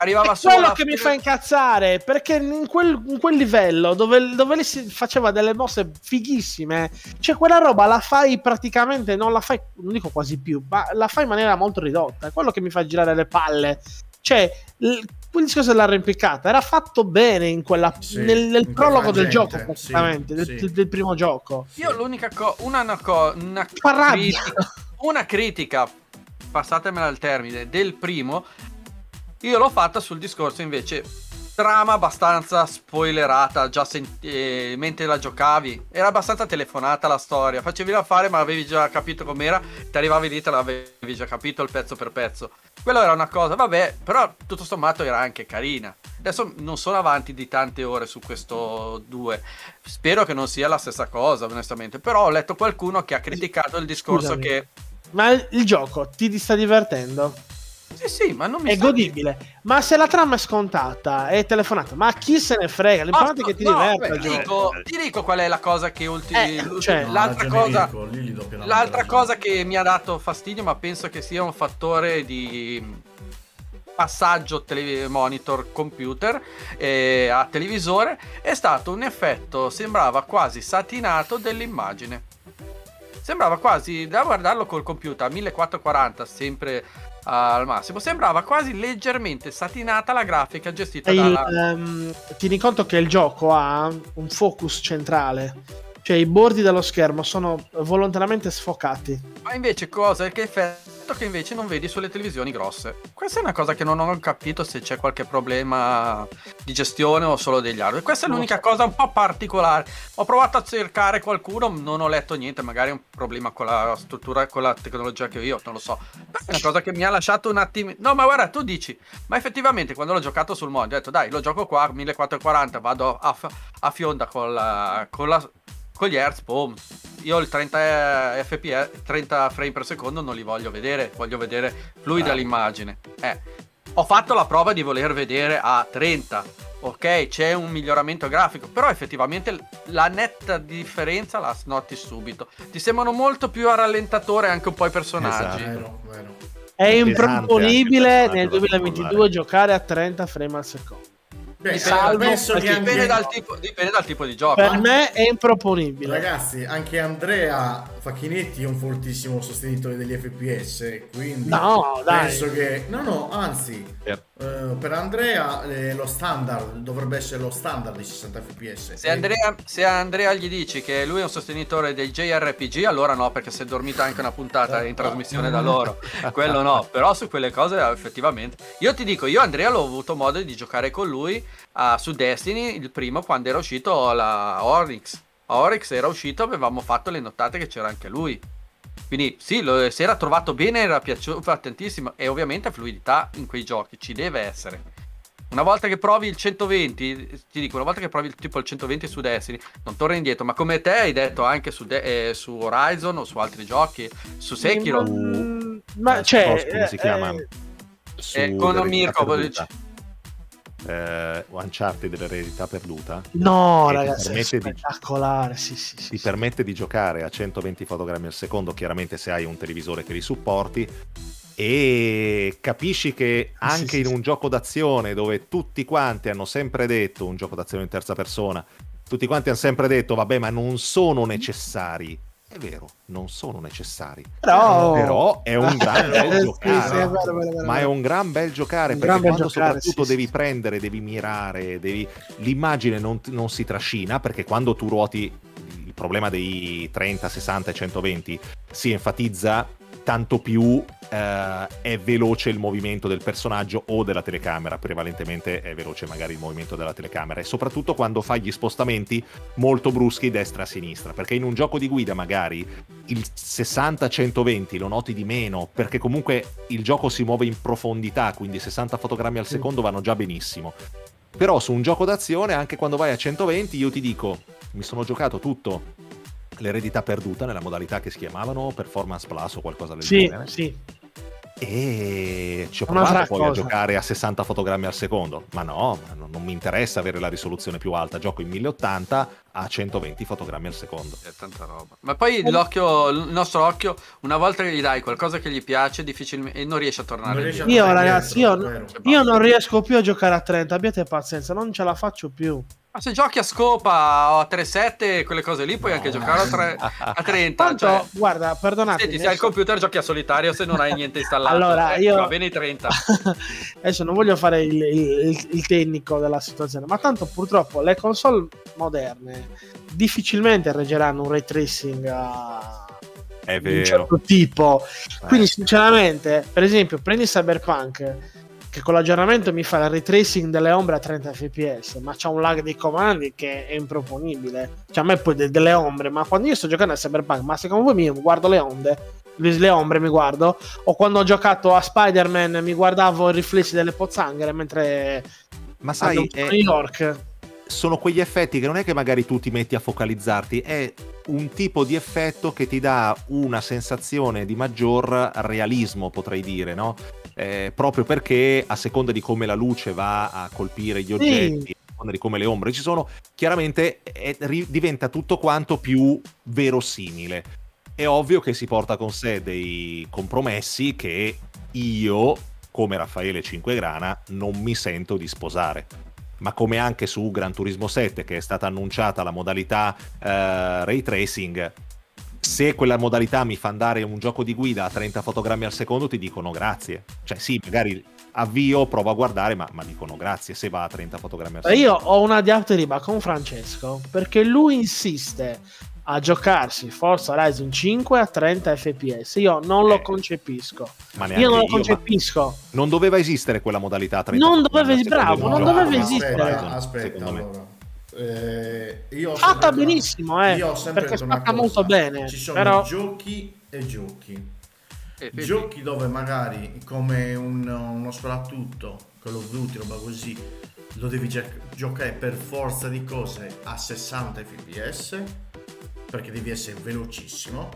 Arrivava solo quello che mi fa incazzare, perché in quel livello dove lì si faceva delle mosse fighissime, cioè quella roba la fai praticamente, non la fai, non dico quasi più, ma la fai in maniera molto ridotta, è quello che mi fa girare le palle, cioè quel discorso dell'arrampicata era fatto bene in quella, sì, nel prologo del gioco praticamente, sì, del primo gioco. Io l'unica una critica, passatemela al termine, del primo io l'ho fatta sul discorso invece trama abbastanza spoilerata, già mentre la giocavi era abbastanza telefonata la storia, facevi la fare ma avevi già capito com'era, ti arrivavi lì, te l'avevi già capito il pezzo per pezzo. Quello era una cosa, vabbè, però tutto sommato era anche carina. Adesso non sono avanti di tante ore su questo 2, spero che non sia la stessa cosa onestamente, però ho letto qualcuno che ha criticato il discorso. Scusami, che ma il gioco ti sta divertendo? Sì, sì, ma non mi è godibile. Ma se la trama è scontata, è telefonata, ma chi se ne frega? L'importante è che ti diverta. Beh, ti dico qual è la cosa che l'altra cosa che mi ha dato fastidio, ma penso che sia un fattore di passaggio monitor computer a televisore, è stato un effetto, sembrava quasi satinato dell'immagine. Sembrava quasi, da guardarlo col computer a 1440, sempre al massimo, sembrava quasi leggermente satinata la grafica gestita dalla... Tieni conto che il gioco ha un focus centrale, cioè i bordi dello schermo sono volontariamente sfocati. Ma invece cosa? Che effetto che invece non vedi sulle televisioni grosse. Questa è una cosa che non ho capito, se c'è qualche problema di gestione o solo degli hardware. Questa è l'unica cosa un po' particolare. Ho provato a cercare qualcuno, non ho letto niente, magari è un problema con la struttura, con la tecnologia che ho io, non lo so. È una cosa che mi ha lasciato un attimo... No, ma guarda, tu dici, ma effettivamente quando l'ho giocato sul mondo, ho detto dai, lo gioco qua, 1440, vado a fionda con gli hertz, boom. Io il 30 fps, 30 frame per secondo non li voglio vedere fluida l'immagine. Ho fatto la prova di voler vedere a 30, ok, c'è un miglioramento grafico, però effettivamente la netta differenza la noti subito. Ti sembrano molto più a rallentatore anche un po' i personaggi. Esatto, vero. È improponibile nel 2022 giocare a 30 frame al secondo. Beh, penso che dipende dal tipo di gioco. Per me è improponibile. Ragazzi, anche Andrea Facchinetti è un fortissimo sostenitore degli FPS, quindi per Andrea lo standard dovrebbe essere lo standard di 60 fps. Se Andrea gli dici che lui è un sostenitore dei JRPG, allora no, perché si è dormita anche una puntata in trasmissione da loro. Quello no, però su quelle cose effettivamente. Io ti dico, io Andrea l'ho avuto modo di giocare con lui su Destiny, il primo, quando era uscito la Oryx era uscito, avevamo fatto le nottate che c'era anche lui. Quindi sì, si era trovato bene, era piaciuto tantissimo, e ovviamente fluidità in quei giochi ci deve essere. Una volta che provi il 120, ti dico, una volta che provi tipo il 120 su Destiny, non torna indietro, ma come te hai detto anche su Horizon o su altri giochi, su Sekiro. Ma c'è... come si chiama? Con Mirko, Uncharted dell'eredità perduta, no ragazzi, è spettacolare, sì, permette di giocare a 120 fotogrammi al secondo, chiaramente se hai un televisore che li supporti, e capisci che anche in un gioco d'azione dove tutti quanti hanno sempre detto, un gioco d'azione in terza persona, tutti quanti hanno sempre detto vabbè ma non sono necessari, è vero, non sono necessari, però è un gran bel giocare, ma è un gran bel giocare, perché quando soprattutto devi prendere, devi mirare, l'immagine non si trascina, perché quando tu ruoti, il problema dei 30, 60 e 120 si enfatizza tanto più, è veloce il movimento del personaggio o della telecamera, prevalentemente è veloce magari il movimento della telecamera, e soprattutto quando fai gli spostamenti molto bruschi destra a sinistra, perché in un gioco di guida magari il 60-120 lo noti di meno, perché comunque il gioco si muove in profondità, quindi 60 fotogrammi al secondo vanno già benissimo. Però su un gioco d'azione, anche quando vai a 120, io ti dico, mi sono giocato tutto l'eredità perduta nella modalità che si chiamavano Performance Plus o qualcosa del genere. Sì. E ci ho provato poi a giocare a 60 fotogrammi al secondo, ma no, non mi interessa avere la risoluzione più alta, gioco in 1080 a 120 fotogrammi al secondo. È tanta roba. Ma poi l'occhio, il nostro occhio, una volta che gli dai qualcosa che gli piace, difficilmente non riesce a tornare indietro. Io ragazzi, io non riesco più a giocare a 30, abbiate pazienza, non ce la faccio più. Ma se giochi a scopa o a 3.7, quelle cose lì, puoi anche giocare a 30. Tanto, cioè, guarda, perdonate. Senti, se hai il computer giochi a solitario, se non hai niente installato. Allora, io... va bene i 30. Adesso non voglio fare il tecnico della situazione, ma tanto purtroppo le console moderne difficilmente reggeranno un ray tracing di un certo tipo. Quindi sinceramente, per esempio, prendi Cyberpunk, che con l'aggiornamento mi fa il retracing delle ombre a 30 fps, ma c'ha un lag dei comandi che è improponibile. Cioè a me poi delle ombre, ma quando io sto giocando a Cyberpunk, ma secondo voi mi guardo le onde, le ombre mi guardo, o quando ho giocato a Spider-Man mi guardavo i riflessi delle pozzanghere mentre, ma sai, New York. Sono quegli effetti che non è che magari tu ti metti a focalizzarti, è un tipo di effetto che ti dà una sensazione di maggior realismo, potrei dire, no? Proprio perché a seconda di come la luce va a colpire gli oggetti, sì, a seconda di come le ombre ci sono, chiaramente diventa tutto quanto più verosimile. È ovvio che si porta con sé dei compromessi che io, come Raffaele Cinquegrana, non mi sento di sposare. Ma come anche su Gran Turismo 7, che è stata annunciata la modalità ray tracing, se quella modalità mi fa andare un gioco di guida a 30 fotogrammi al secondo, ti dicono grazie. Cioè sì, magari avvio, provo a guardare, ma dicono grazie se va a 30 fotogrammi al secondo. Io ho una diatriba con Francesco, perché lui insiste a giocarsi Forza Horizon 5 a 30 fps. Io non lo concepisco. Io non lo concepisco. Non doveva esistere quella modalità a 30 fps. Non doveva esistere. Bravo, non doveva esistere. Aspetta, allora. Io fatta benissimo, io perché fatta molto bene. Ci sono giochi e giochi. Giochi dove magari, come uno soprattutto, Call of Duty, roba così, lo devi giocare per forza di cose a 60 fps. Perché devi essere velocissimo,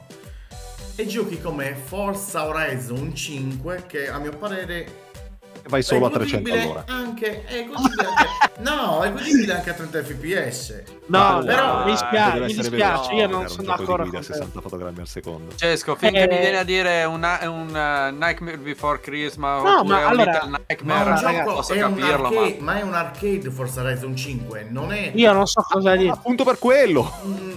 e giochi come Forza Horizon 5 che a mio parere vai solo a 300 all'ora anche, è godibile anche, no, è godibile anche a 30 fps, no, no, però mi dispiace io non sono d'accordo con 60 fotogrammi al secondo. Cesco, finché mi viene a dire un Nightmare Before Christmas, no, ma allora, Nightmare, posso capirlo, ma è un arcade Forza Horizon 5, non è, io non so cosa dire, appunto per quello,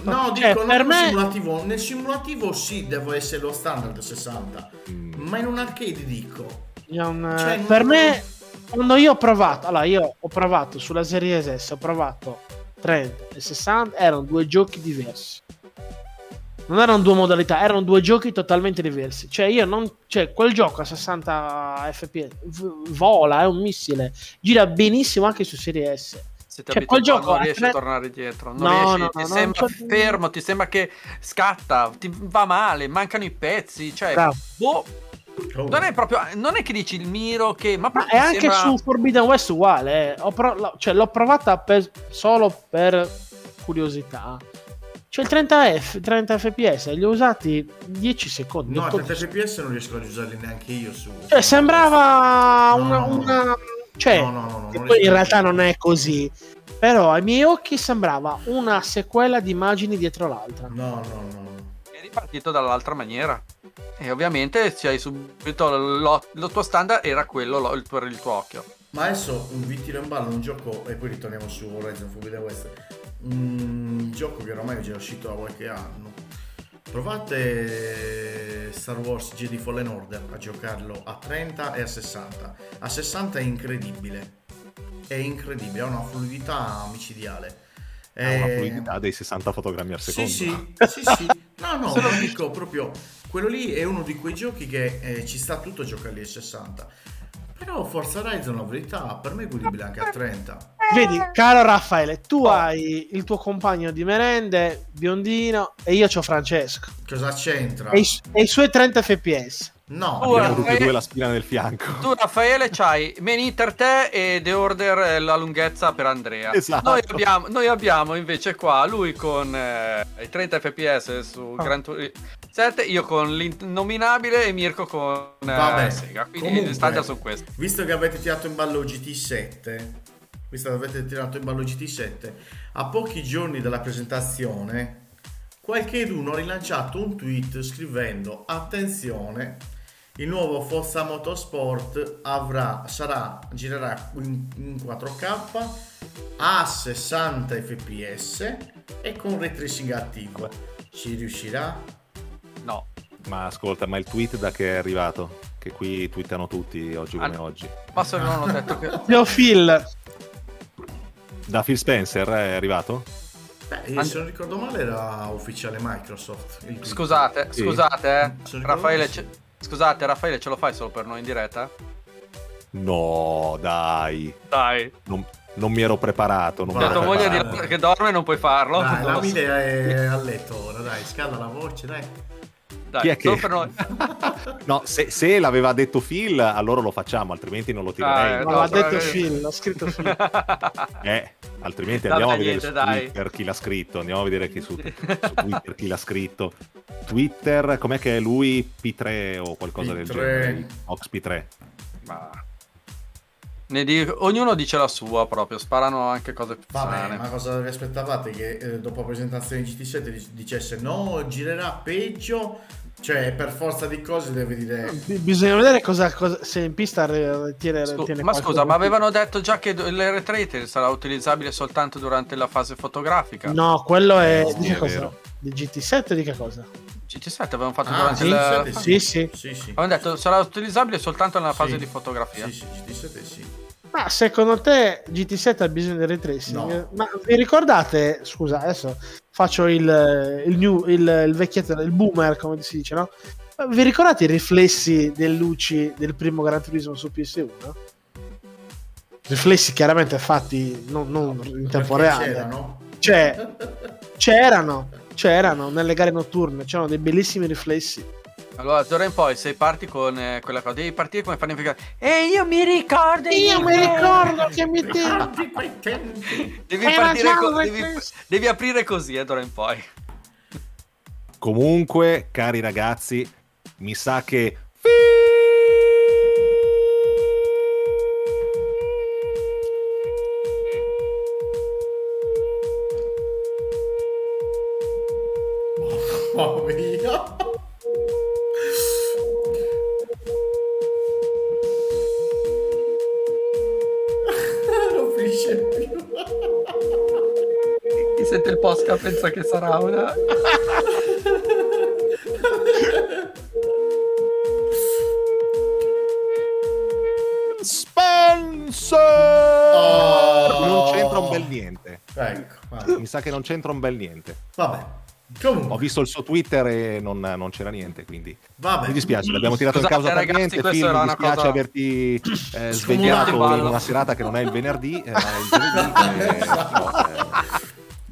no, dico, per me simulativo, nel simulativo sì, deve essere lo standard 60, ma in un arcade dico, cioè, per me, quando io ho provato, allora io ho provato sulla serie S, ho provato 30 e 60, erano due giochi diversi, non erano due modalità, erano due giochi totalmente diversi. Cioè io non, cioè quel gioco a 60 fps vola, è un missile, gira benissimo anche su serie S. Se ti abitui, cioè, non riesci a tornare dietro, non riesci, fermo, ti sembra che scatta, ti va male, mancano i pezzi, cioè non è proprio, non è che dici il miro che, ma è anche sembra... su Forbidden West uguale, cioè l'ho provata solo per curiosità, cioè il 30 fps li ho usati 10 secondi, no, 30 fps non riesco a usarli neanche io su, cioè sembrava no, poi in realtà non è così, però ai miei occhi sembrava una sequela di immagini dietro l'altra, no, è ripartito dall'altra maniera. E ovviamente se hai subito lo tuo standard era quello per il tuo occhio. Ma adesso vi tiro in ballo un gioco, e poi ritorniamo su Horizon Forbidden West, un gioco che ormai è già uscito da qualche anno. Provate Star Wars Jedi Fallen Order, a giocarlo a 30 e a 60. A 60 è incredibile, ha una fluidità micidiale, ha una fluidità dei 60 fotogrammi al secondo. Sì. No, lo dico proprio, quello lì è uno di quei giochi che ci sta tutto a giocarli a 60. Però Forza Horizon, la verità, per me è godibile anche a 30. Vedi, caro Raffaele, tu hai il tuo compagno di merende, biondino, e io c'ho Francesco. Cosa c'entra? E i suoi 30 fps. No, tutti e due la spina nel fianco. Tu, Raffaele, c'hai Man Eater te e The Order la lunghezza per Andrea. Esatto. Noi abbiamo invece qua lui con i 30 fps su Gran Turismo 7, io con l'innominabile e Mirko con Sega. Quindi comunque, state su questo. Visto che avete tirato in ballo GT7, a pochi giorni dalla presentazione qualcheduno ha rilanciato un tweet scrivendo: attenzione, il nuovo Forza Motorsport girerà in 4K a 60 fps e con ray tracing attivo. Ci riuscirà? No. Ma ascolta, ma il tweet da che è arrivato? Che qui twittano tutti oggi come oggi. Ma se non ho detto che... Da Phil Spencer è arrivato? Beh, se non ricordo male era ufficiale Microsoft. Scusate, Raffaele... Scusate Raffaele, ce lo fai solo per noi in diretta? No, dai. Dai. Non mi ero preparato. Non ho voglia di che dorme, non puoi farlo. Dai, la Mila è a letto ora, dai, scalda la voce, dai. Dai, chi è che... per noi. No, se l'aveva detto Phil, allora lo facciamo, altrimenti non lo tirerei. No, l'ha detto Phil, l'ha scritto Phil. Altrimenti andiamo a vedere per chi l'ha scritto. Andiamo a vedere chi su Twitter chi l'ha scritto. Twitter, com'è che è lui? P3 o qualcosa del genere? Ox P3. Ma... ognuno dice la sua proprio, sparano anche cose più strane. Ma cosa vi aspettavate? Che dopo la presentazione di GT7 dicesse no, girerà peggio? Cioè, per forza di cose deve dire... Bisogna vedere cosa se in pista tiene. Ma scusa, ma avevano detto già che l'Ray Tracing sarà utilizzabile soltanto durante la fase fotografica? No, quello è... Di GT7 di che cosa? GT7 avevamo fatto durante il... Sì. Avevamo detto sarà utilizzabile soltanto nella fase di fotografia. Sì, GT7 sì. Ma secondo te GT7 ha bisogno di ray tracing? No. Ma vi ricordate, scusa, adesso faccio il vecchietto, il boomer, come si dice, no? Vi ricordate i riflessi delle luci del primo Gran Turismo su PS1? Riflessi chiaramente fatti non in tempo reale. C'erano? Cioè, c'erano nelle gare notturne, c'erano dei bellissimi riflessi. Allora, d'ora in poi, se parti con quella cosa, devi partire come fanno i... E io mi ricordo! Io mi ricordo che mi tempi quei tempi! Devi aprire così, d'ora in poi. Comunque, cari ragazzi, mi sa che... Mamma mia! Chi sente il podcast pensa che sarà una... Spencer! Oh! Non c'entra un bel niente. Ecco. Mi sa che non c'entra un bel niente. Vabbè. Comunque. Ho visto il suo Twitter e non c'era niente, quindi vabbè. Mi dispiace, l'abbiamo tirato in causa per niente. Mi dispiace averti svegliato in una serata che non è il venerdì, ma è il giovedì.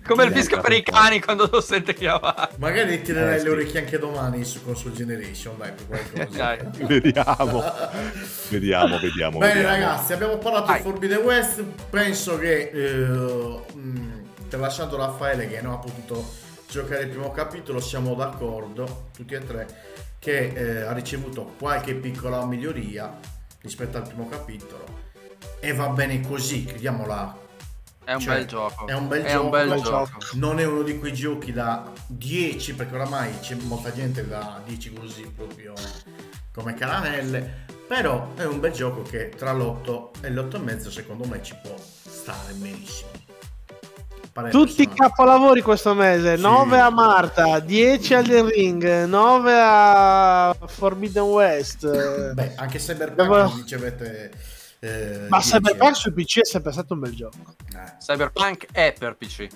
Come il fischio per i cani quando lo sente chiamare. Magari tirerai le orecchie anche domani su Console Generation, dai, per qualcosa. Dai. Vediamo. Bene, ragazzi, abbiamo parlato di Forbidden West. Penso che tralasciando Raffaele che non ha potuto giocare il primo capitolo, siamo d'accordo tutti e tre che ha ricevuto qualche piccola miglioria rispetto al primo capitolo e va bene così, chiudiamola. È un bel gioco. Non è uno di quei giochi da 10, perché oramai c'è molta gente da 10 così proprio come caramelle, però è un bel gioco che tra l'8 e l'8,5 secondo me ci può stare benissimo. Tutti i capolavori questo mese, sì. 9 a Marta, 10 a Elden Ring, 9 a Forbidden West. Beh, anche Cyberpunk ricevete... ma Cyberpunk su PC è sempre stato un bel gioco. Cyberpunk è per PC.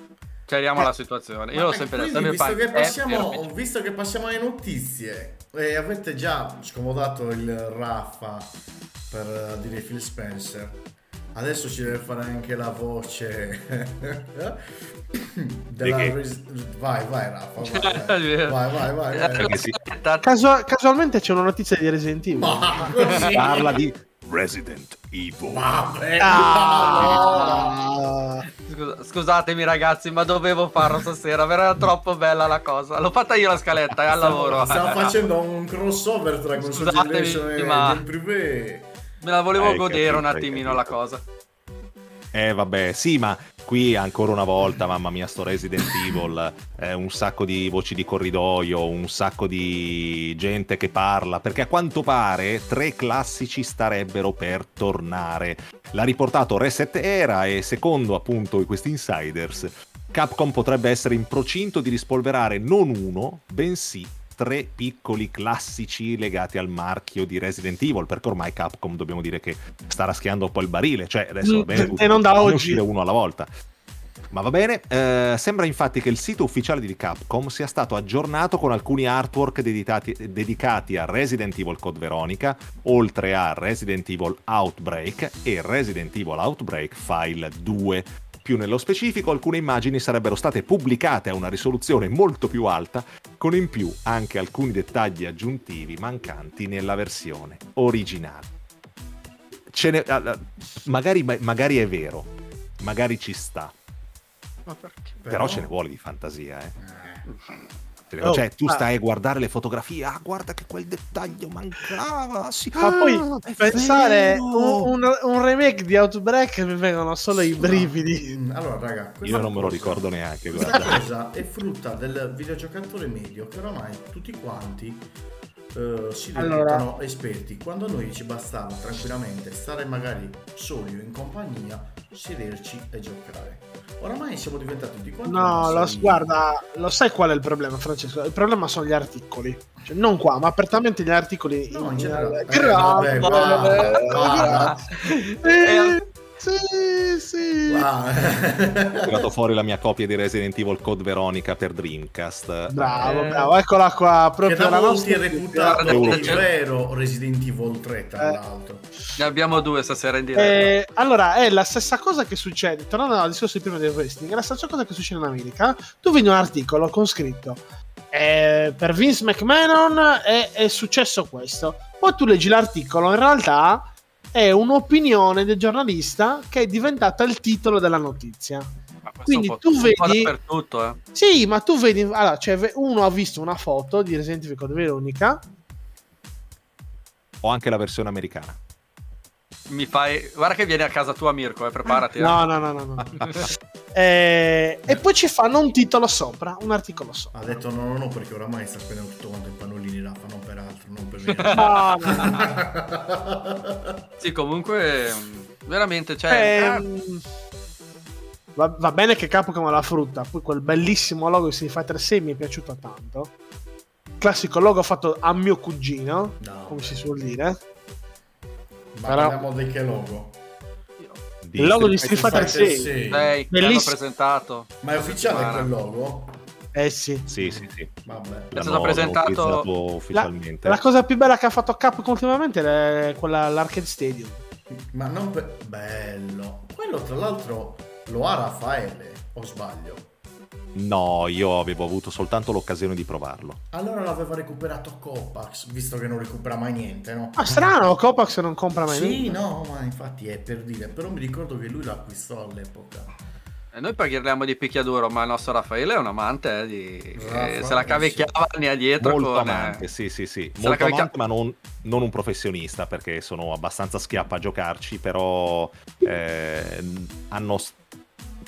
Chiariamo la situazione. Io l'ho sempre detto. Visto che passiamo alle notizie, e avete già scomodato il Raffa per dire Phil Spencer. Adesso ci deve fare anche la voce della Vai Raffa, vai. Perché casualmente c'è una notizia di Resident Evil. Parla di Resident Evil. Scusatemi ragazzi, ma dovevo farlo stasera, era troppo bella la cosa. L'ho fatta io la scaletta, è al lavoro. Stiamo facendo un crossover tra Console Generation e il privé. Me la volevo godere un attimino la cosa. Vabbè, sì, ma qui ancora una volta, mamma mia, sto Resident Evil, un sacco di voci di corridoio, un sacco di gente che parla, perché a quanto pare 3 classici starebbero per tornare. L'ha riportato Reset Era e secondo appunto questi insiders, Capcom potrebbe essere in procinto di rispolverare non uno, bensì 3 piccoli classici legati al marchio di Resident Evil, perché ormai Capcom dobbiamo dire che sta raschiando un po' il barile, cioè adesso va bene, e non da oggi, uscire uno alla volta. Ma va bene, sembra infatti che il sito ufficiale di Capcom sia stato aggiornato con alcuni artwork dedicati a Resident Evil Code Veronica, oltre a Resident Evil Outbreak e Resident Evil Outbreak File 2. Più nello specifico, alcune immagini sarebbero state pubblicate a una risoluzione molto più alta, con in più anche alcuni dettagli aggiuntivi mancanti nella versione originale. Magari è vero, magari ci sta. Ma perché, però ce ne vuole di fantasia, cioè tu stai a guardare le fotografie, guarda che quel dettaglio mancava, sì. Ma poi pensare un remake di Outbreak, mi vengono solo i brividi. Allora raga, io non me lo ricordo neanche. Questa cosa è frutta del videogiocatore medio, che oramai tutti quanti si diventano esperti, quando noi ci bastava tranquillamente stare magari soli o in compagnia, sederci e giocare. Oramai siamo diventati di quanto... No, guarda, lo sai qual è il problema, Francesco? Il problema sono gli articoli. Cioè, non qua, ma apertamente gli articoli. No, in generale. Sì, sì. Ho tirato fuori la mia copia di Resident Evil Code Veronica per Dreamcast. Bravo, bravo, eccola qua. Proprio che la volta è reputato il vero Resident Evil 3, tra l'altro. Ne abbiamo due stasera in diretta. Allora, è la stessa cosa che succede. Tornando al discorso di prima del wrestling, è la stessa cosa che succede in America. Tu vedi un articolo con scritto per Vince McMahon è successo questo. Poi tu leggi l'articolo, in realtà è un'opinione del giornalista che è diventata il titolo della notizia. Quindi tu vedi dappertutto, Sì, ma tu vedi, allora, cioè, uno ha visto una foto di Resident Evil Code Veronica, o anche la versione americana. Mi fai... Guarda che viene a casa tua, Mirko, preparati. No. E poi ci fanno un titolo sopra, un articolo sopra. Ha detto no, perché oramai sta spendendo tutto quanto in pannolini, la fanno per altro, non per niente. No. Sì, comunque, veramente, cioè... Va bene che Capcom la frutta, poi quel bellissimo logo di Street Fighter 6 mi è piaciuto tanto. Classico logo fatto a mio cugino, come si suol dire. Ma parliamo di che logo? Il logo di Street Fighter 6 l'hanno presentato. Ma è ufficiale quel logo? Sì. Vabbè. È stato presentato ufficialmente. La cosa più bella che ha fatto Capcom ultimamente è quella l'Arcade Stadium. Ma non bello. Quello tra l'altro lo ha Raffaele, o sbaglio? No, io avevo avuto soltanto l'occasione di provarlo. Allora l'aveva recuperato Copax, visto che non recupera mai niente, no? Ma strano, Copax non compra mai niente. Sì, no, ma infatti è per dire, però mi ricordo che lui l'acquistò all'epoca. E noi parliamo di picchiaduro, ma il nostro Raffaele è un amante se la cavicchiava ne ha dietro. Molto amante, sì. Molto amante, ma non un professionista, perché sono abbastanza schiappa a giocarci, però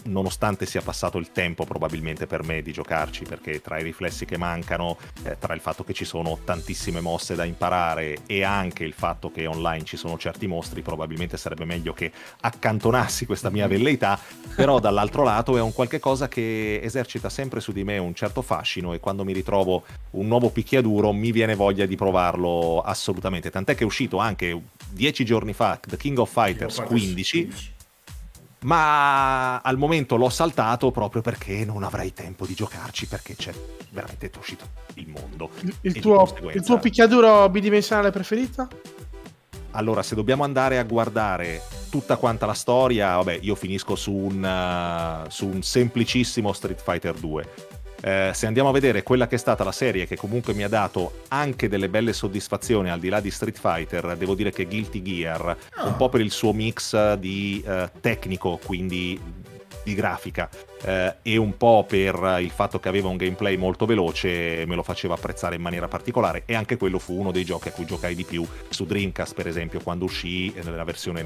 nonostante sia passato il tempo probabilmente per me di giocarci, perché tra i riflessi che mancano, tra il fatto che ci sono tantissime mosse da imparare e anche il fatto che online ci sono certi mostri, probabilmente sarebbe meglio che accantonassi questa mia velleità, però dall'altro lato è un qualche cosa che esercita sempre su di me un certo fascino, e quando mi ritrovo un nuovo picchiaduro mi viene voglia di provarlo assolutamente, tant'è che è uscito anche 10 giorni fa The King of Fighters 15, ma al momento l'ho saltato proprio perché non avrai tempo di giocarci, perché c'è veramente uscito il mondo. Il tuo picchiaduro bidimensionale preferito? Allora, se dobbiamo andare a guardare tutta quanta la storia, vabbè, io finisco su un semplicissimo Street Fighter 2. Se andiamo a vedere quella che è stata la serie che comunque mi ha dato anche delle belle soddisfazioni al di là di Street Fighter, devo dire che Guilty Gear, un po' per il suo mix di tecnico, quindi di grafica, e un po' per il fatto che aveva un gameplay molto veloce, me lo faceva apprezzare in maniera particolare, e anche quello fu uno dei giochi a cui giocai di più su Dreamcast, per esempio, quando uscì nella versione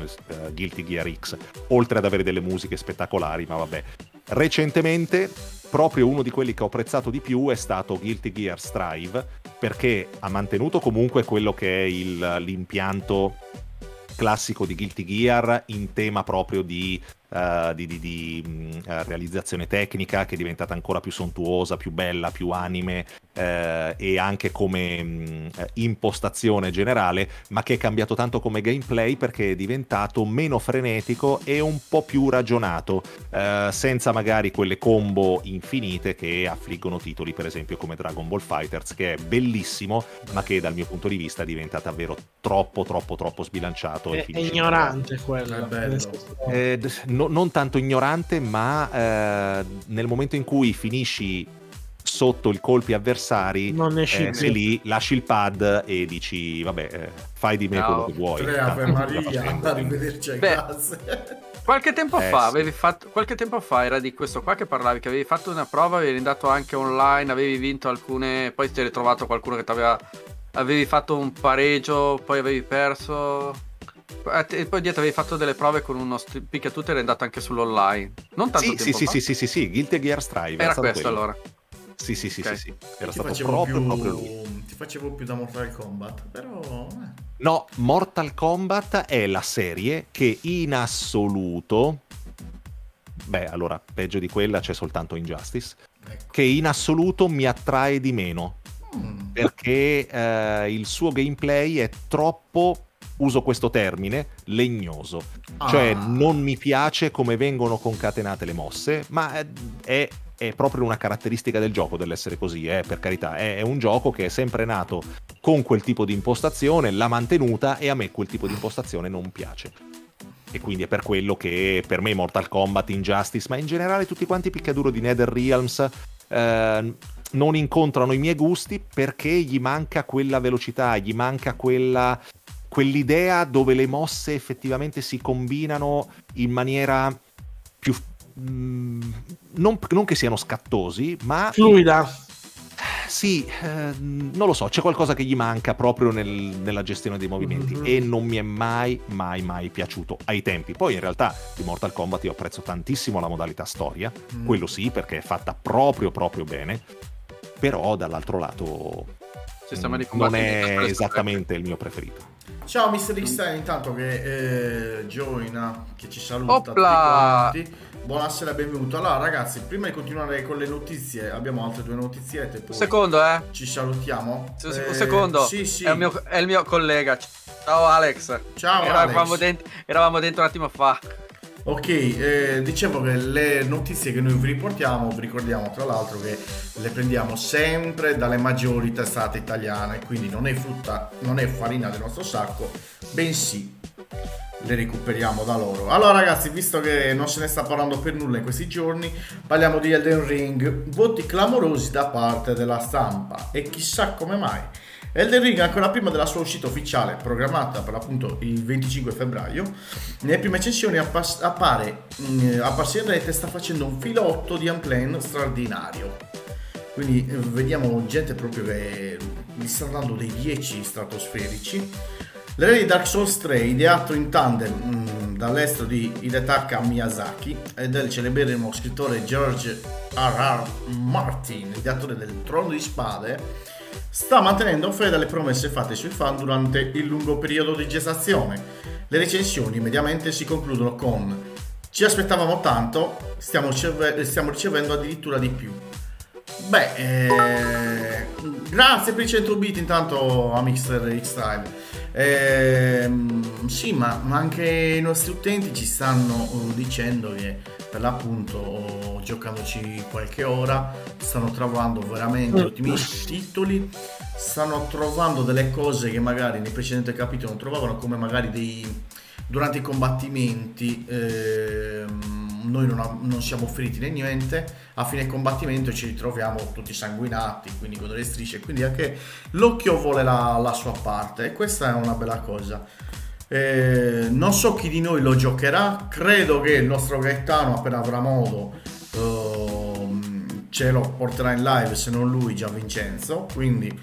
Guilty Gear X, oltre ad avere delle musiche spettacolari. Ma vabbè, recentemente proprio uno di quelli che ho apprezzato di più è stato Guilty Gear Strive, perché ha mantenuto comunque quello che è l'impianto classico di Guilty Gear in tema proprio di realizzazione tecnica, che è diventata ancora più sontuosa, più bella, più anime, e anche come impostazione generale, ma che è cambiato tanto come gameplay, perché è diventato meno frenetico e un po' più ragionato, senza magari quelle combo infinite che affliggono titoli per esempio come Dragon Ball FighterZ, che è bellissimo ma che dal mio punto di vista è diventato davvero troppo sbilanciato e ignorante. Quello non tanto ignorante, ma nel momento in cui finisci sotto i colpi avversari, se lì lasci il pad e dici vabbè, fai di me quello che vuoi. Ave Maria, andare a vederci ai cazzi. Qualche tempo fa avevi fatto, qualche tempo fa era di questo qua che parlavi, che avevi fatto una prova, avevi andato anche online, avevi vinto alcune, poi ti eri trovato qualcuno che avevi fatto un pareggio, poi avevi perso. E poi dietro avevi fatto delle prove con uno picchiatutto, eri andato anche sull'online. Non tanto tempo fa. Sì, Guilty Gear Strive. Era questo quello. Allora. Sì. Era stato proprio lui. Ti facevo più da Mortal Kombat, però... No, Mortal Kombat è la serie che in assoluto... Beh, allora, peggio di quella c'è soltanto Injustice. Ecco. Che in assoluto mi attrae di meno. Perché il suo gameplay è troppo... uso questo termine, legnoso. Cioè non mi piace come vengono concatenate le mosse, ma è proprio una caratteristica del gioco dell'essere così, per carità. È un gioco che è sempre nato con quel tipo di impostazione, l'ha mantenuta, e a me quel tipo di impostazione non piace. E quindi è per quello che per me Mortal Kombat, Injustice, ma in generale tutti quanti i picchiaduro di NetherRealms non incontrano i miei gusti, perché gli manca quella velocità, gli manca quell'idea dove le mosse effettivamente si combinano in maniera più... non che siano scattosi, ma... fluida. Sì, non lo so, c'è qualcosa che gli manca proprio nella gestione dei movimenti, e non mi è mai piaciuto ai tempi. Poi in realtà di Mortal Kombat io apprezzo tantissimo la modalità storia, quello sì, perché è fatta proprio bene, però dall'altro lato non è esattamente il mio preferito. Ciao Mr. X, intanto che Joina che ci saluta tutti quanti. Buonasera e benvenuto. Allora ragazzi, prima di continuare con le notizie, abbiamo altre due notiziette, poi un secondo ci salutiamo. Un secondo. Sì. È il mio collega. Ciao Alex. Ciao Alex. Eravamo dentro un attimo fa. Ok, dicevo che le notizie che noi vi riportiamo, vi ricordiamo tra l'altro che le prendiamo sempre dalle maggiori testate italiane, quindi non è frutta, non è farina del nostro sacco, bensì le recuperiamo da loro. Allora ragazzi, visto che non se ne sta parlando per nulla in questi giorni, parliamo di Elden Ring. Voti clamorosi da parte della stampa, e chissà come mai. Elden Ring, ancora prima della sua uscita ufficiale, programmata per l'appunto il 25 febbraio, nelle prime censioni apparsa in rete, sta facendo un filotto di unplanned straordinario. Quindi vediamo gente proprio che gli sta dando dei 10 stratosferici. L'area di Dark Souls 3, ideato in tandem dall'estero di Hidetaka Miyazaki e del celeberrimo scrittore George R.R. Martin, ideatore del Trono di Spade, sta mantenendo fede alle promesse fatte sui fan durante il lungo periodo di gestazione. Le recensioni mediamente si concludono con: ci aspettavamo tanto, stiamo ricevendo addirittura di più. Grazie per i 100 bit intanto a Mixer X-Time. Sì, ma anche i nostri utenti ci stanno dicendo che per l'appunto, giocandoci qualche ora, stanno trovando veramente ottimi titoli, stanno trovando delle cose che magari nel precedente capitolo non trovavano, come magari durante i combattimenti noi non siamo feriti né niente, a fine combattimento ci ritroviamo tutti sanguinati, quindi con delle strisce, quindi anche l'occhio vuole la sua parte, e questa è una bella cosa. Non so chi di noi lo giocherà, credo che il nostro Gaetano appena avrà modo ce lo porterà in live, se non lui già Vincenzo, quindi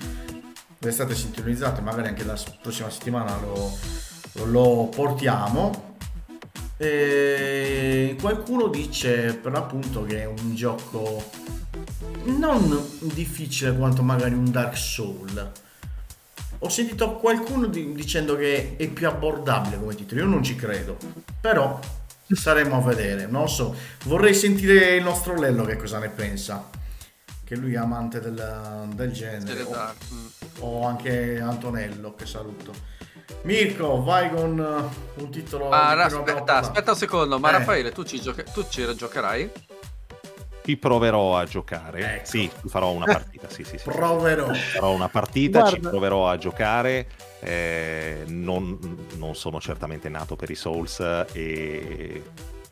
restate sintonizzati, magari anche la prossima settimana lo portiamo. Qualcuno dice per l'appunto che è un gioco non difficile quanto magari un Dark Souls. Ho sentito qualcuno dicendo che è più abbordabile come titolo, io non ci credo, però saremo a vedere. Non so, vorrei sentire il nostro Lello che cosa ne pensa, che lui è amante del genere, o anche Antonello, che saluto. Mirko, vai con un titolo. Aspetta un secondo, ma Raffaele, tu ci giocherai? Ti proverò a giocare, ecco. Sì, farò una partita, sì. Farò una partita, guarda, ci proverò a giocare. Non sono certamente nato per i Souls, e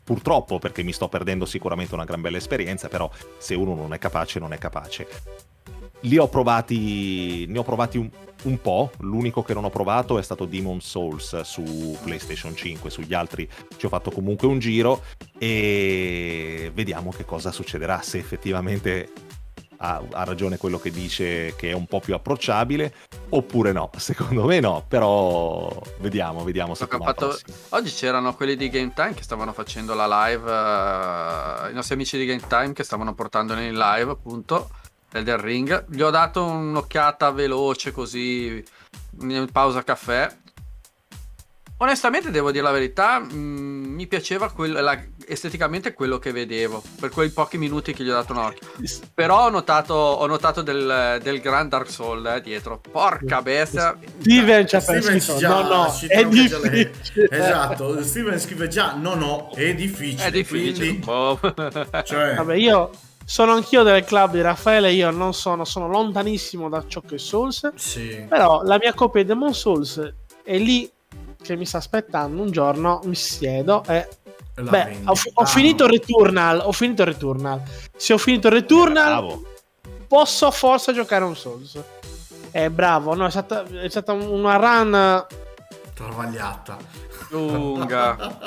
purtroppo, perché mi sto perdendo sicuramente una gran bella esperienza, però se uno non è capace, non è capace. Ne ho provati un po', l'unico che non ho provato è stato Demon's Souls su PlayStation 5, sugli altri ci ho fatto comunque un giro e vediamo che cosa succederà, se effettivamente ha ragione quello che dice, che è un po' più approcciabile, oppure no, secondo me no, però vediamo Oggi c'erano quelli di Game Time che stavano facendo la live, i nostri amici di Game Time che stavano portandone in live appunto Elden Ring. Gli ho dato un'occhiata veloce così in pausa caffè. Onestamente devo dire la verità, mi piaceva esteticamente quello che vedevo, per quei pochi minuti che gli ho dato un occhio. Però ho notato del gran Dark Souls dietro. Porca bestia. Steven ci ha perso. No, è difficile. Esatto, Steven scrive già no, è difficile. È difficile. Quindi... cioè... Vabbè, io... sono anch'io del club di Raffaele, io non sono lontanissimo da ciò che è Souls, sì. Però la mia copia di Demon Souls è lì che mi sta aspettando, un giorno mi siedo e... Ho finito Returnal. Se ho finito Returnal, bravo, posso forse giocare un Souls. Bravo, no, è stata una run... travagliata. Lunga,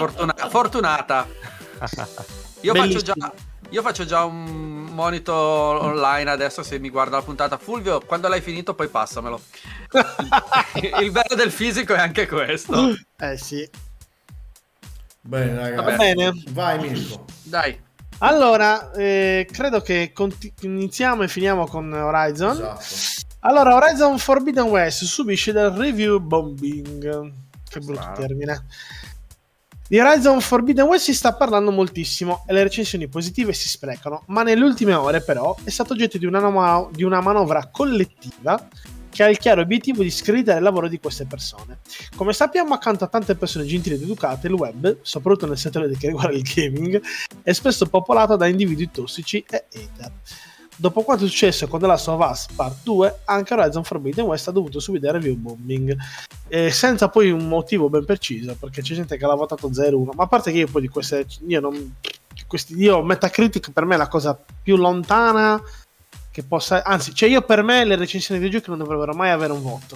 fortunata. Io faccio già un monitor online adesso, se mi guarda la puntata. Fulvio, quando l'hai finito poi passamelo. Il bello del fisico è anche questo. Sì. Bene, ragazzi. Va bene. Vai, Mirko. Dai. Allora, credo che iniziamo e finiamo con Horizon. Esatto. Allora, Horizon Forbidden West subisce del review bombing. Che brutto termine. Di Horizon Forbidden West si sta parlando moltissimo e le recensioni positive si sprecano, ma nelle ultime ore però è stato oggetto di una manovra collettiva che ha il chiaro obiettivo di screditare il lavoro di queste persone. Come sappiamo, accanto a tante persone gentili ed educate, il web, soprattutto nel settore che riguarda il gaming, è spesso popolato da individui tossici e hater. Dopo quanto è successo con The Last of Us Part 2, anche Horizon Forbidden West ha dovuto subire review bombing, senza poi un motivo ben preciso, perché c'è gente che l'ha votato 0-1, ma a parte che io poi di queste... Metacritic per me è la cosa più lontana che possa... Anzi, cioè io per me le recensioni di videogiochi non dovrebbero mai avere un voto.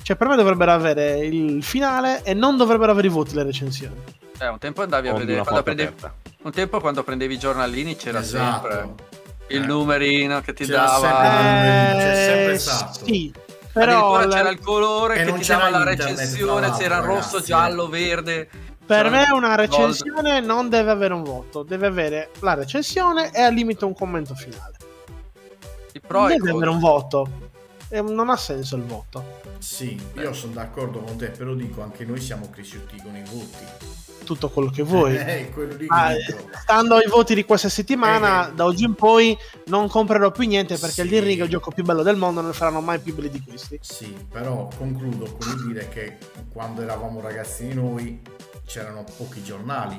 Cioè per me dovrebbero avere il finale e non dovrebbero avere i voti le recensioni. Un tempo andavi a vedere... Un tempo quando prendevi i giornalini c'era sempre... il numerino che ti dava, c'è sempre stato. Sì, però c'era il colore che ti dava la recensione, c'era rosso, giallo, verde. Per me una recensione non deve avere un voto, deve avere la recensione e al limite un commento finale. Non deve avere un voto, non ha senso il voto. Sì, io sono d'accordo con te, però dico, anche noi siamo cresciuti con i voti. Tutto quello che vuoi, stando ai voti di questa settimana, da oggi in poi non comprerò più niente, perché il Elden Ring è il gioco più bello del mondo, non ne faranno mai più belli di questi. Sì, però concludo con il dire che quando eravamo ragazzini noi c'erano pochi giornali,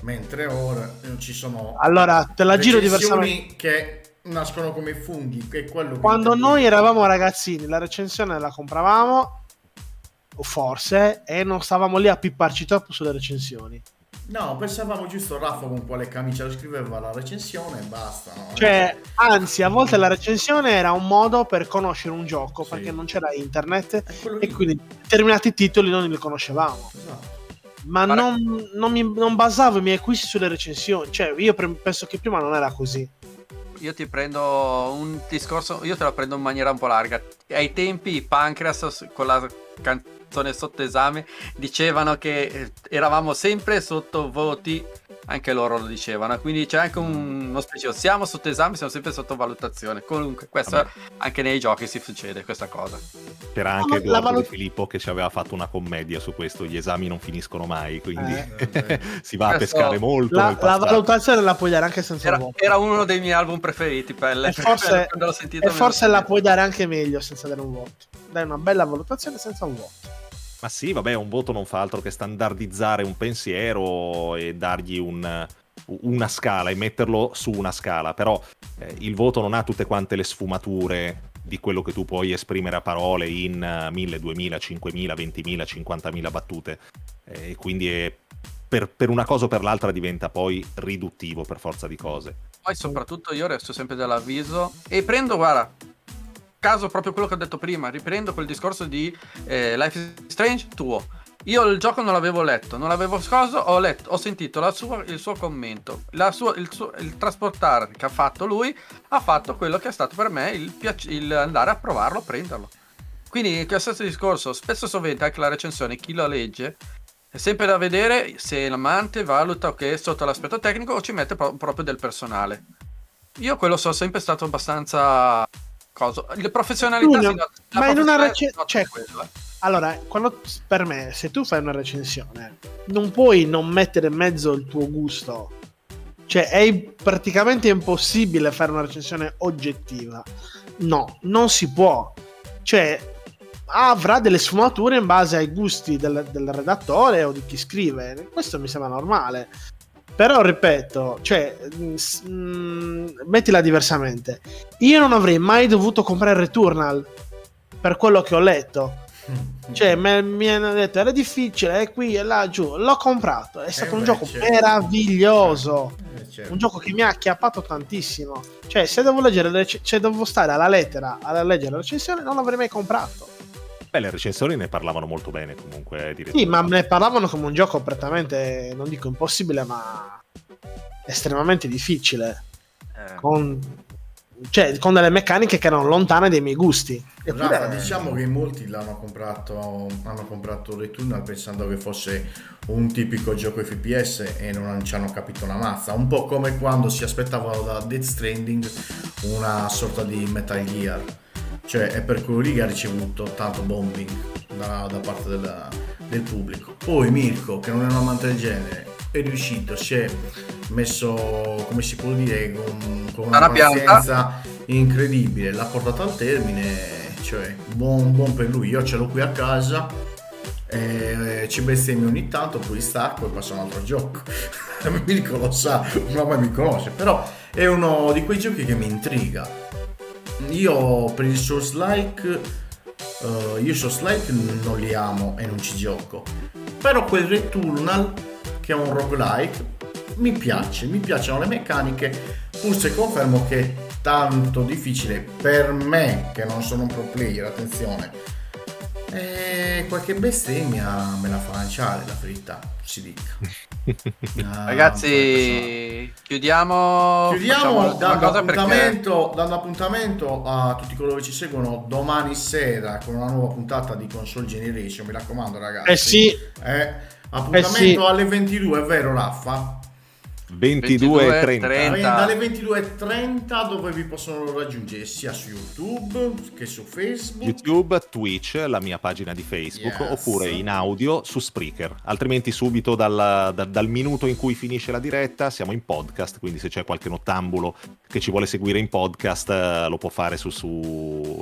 mentre ora ci sono, allora te la giro diversamente, che nascono come funghi, che è quello che quando noi eravamo ragazzini la recensione la compravamo, o forse, e non stavamo lì a pipparci troppo sulle recensioni. No, pensavamo giusto Raffa con quale camicia scriveva la recensione e basta, no? Cioè, anzi, a volte la recensione era un modo per conoscere un gioco, perché non c'era internet e quindi determinati titoli non li conoscevamo. Esatto. Ma non basavo i miei acquisti sulle recensioni, cioè io penso che prima non era così. Io ti prendo un discorso, io te la prendo in maniera un po' larga. Ai tempi Pancras con la canzone Sotto Esame dicevano che eravamo sempre sotto voti anche loro lo dicevano, quindi c'è anche uno specifico, siamo sotto esame, siamo sempre sotto valutazione, comunque questo anche nei giochi si succede questa cosa. C'era anche Edoardo Di Filippo che ci aveva fatto una commedia su questo, gli esami non finiscono mai, quindi si va questo, a pescare molto la valutazione la puoi dare anche senza voto, era uno dei miei album preferiti per e forse la puoi dare anche meglio senza dare un voto, dai una bella valutazione senza un voto. Ma sì, vabbè, un voto non fa altro che standardizzare un pensiero e dargli una scala e metterlo su una scala, però il voto non ha tutte quante le sfumature di quello che tu puoi esprimere a parole in 1000, 2000, 5000, 20.000, 50.000 battute, e quindi è, per una cosa o per l'altra diventa poi riduttivo per forza di cose. Poi soprattutto io resto sempre dell'avviso e prendo, guarda, caso proprio quello che ho detto prima, riprendo quel discorso di Life is Strange tuo. Io il gioco non l'avevo letto, non l'avevo scosso, ho sentito il suo commento, il trasportare che ha fatto lui, ha fatto quello che è stato per me il andare a provarlo, prenderlo. Quindi questo stesso discorso, spesso sovente anche la recensione, chi la legge, è sempre da vedere se l'amante valuta che sotto l'aspetto tecnico o ci mette proprio del personale. Io quello sono sempre stato abbastanza... Cosa? Le professionalità ma in una recensione allora, quando, per me, se tu fai una recensione non puoi non mettere in mezzo il tuo gusto, cioè è praticamente impossibile fare una recensione oggettiva, no, non si può, cioè avrà delle sfumature in base ai gusti del redattore o di chi scrive, questo mi sembra normale. Però ripeto, cioè, mettila diversamente. Io non avrei mai dovuto comprare Returnal per quello che ho letto. Cioè, mi hanno detto era difficile, è qui e là giù. L'ho comprato, è stato un gioco meraviglioso. Un gioco che mi ha acchiappato tantissimo. Cioè, se devo leggere, cioè, devo stare alla lettera a leggere la recensione, non l'avrei mai comprato. Beh, le recensioni ne parlavano molto bene comunque. Sì, ma ne parlavano come un gioco prettamente, non dico impossibile, ma estremamente difficile. Con delle meccaniche che erano lontane dai miei gusti. Eppure... Diciamo che molti hanno comprato Returnal pensando che fosse un tipico gioco FPS e non ci hanno capito una mazza. Un po' come quando si aspettavano da Death Stranding una sorta di Metal Gear. Cioè è per quello lì che ha ricevuto tanto bombing da parte del pubblico. Poi Mirko, che non è un amante del genere, è riuscito, si è messo, come si può dire, con una pazienza incredibile, l'ha portato al termine, cioè buon per lui. Io ce l'ho qui a casa, ci bestemmio ogni tanto, poi stacco e passo a un altro gioco. Mirko lo sa, ormai mi conosce, però è uno di quei giochi che mi intriga. Io per il Souls-like non li amo e non ci gioco, però quel Returnal, che è un roguelike, mi piacciono le meccaniche, pur se confermo che è tanto difficile per me che non sono un pro player, attenzione, e qualche bestemmia me la fa lanciare, la verità si dica. Ragazzi, chiudiamo dando appuntamento a tutti coloro che ci seguono domani sera con una nuova puntata di Console Generation, mi raccomando ragazzi. Appuntamento alle 22, è vero Raffa? 22:30. Dalle 22:30 dove vi possono raggiungere sia su YouTube che su Facebook, YouTube, Twitch, la mia pagina di Facebook, oppure in audio su Spreaker, altrimenti subito dal minuto in cui finisce la diretta siamo in podcast, quindi se c'è qualche nottambulo che ci vuole seguire in podcast lo può fare su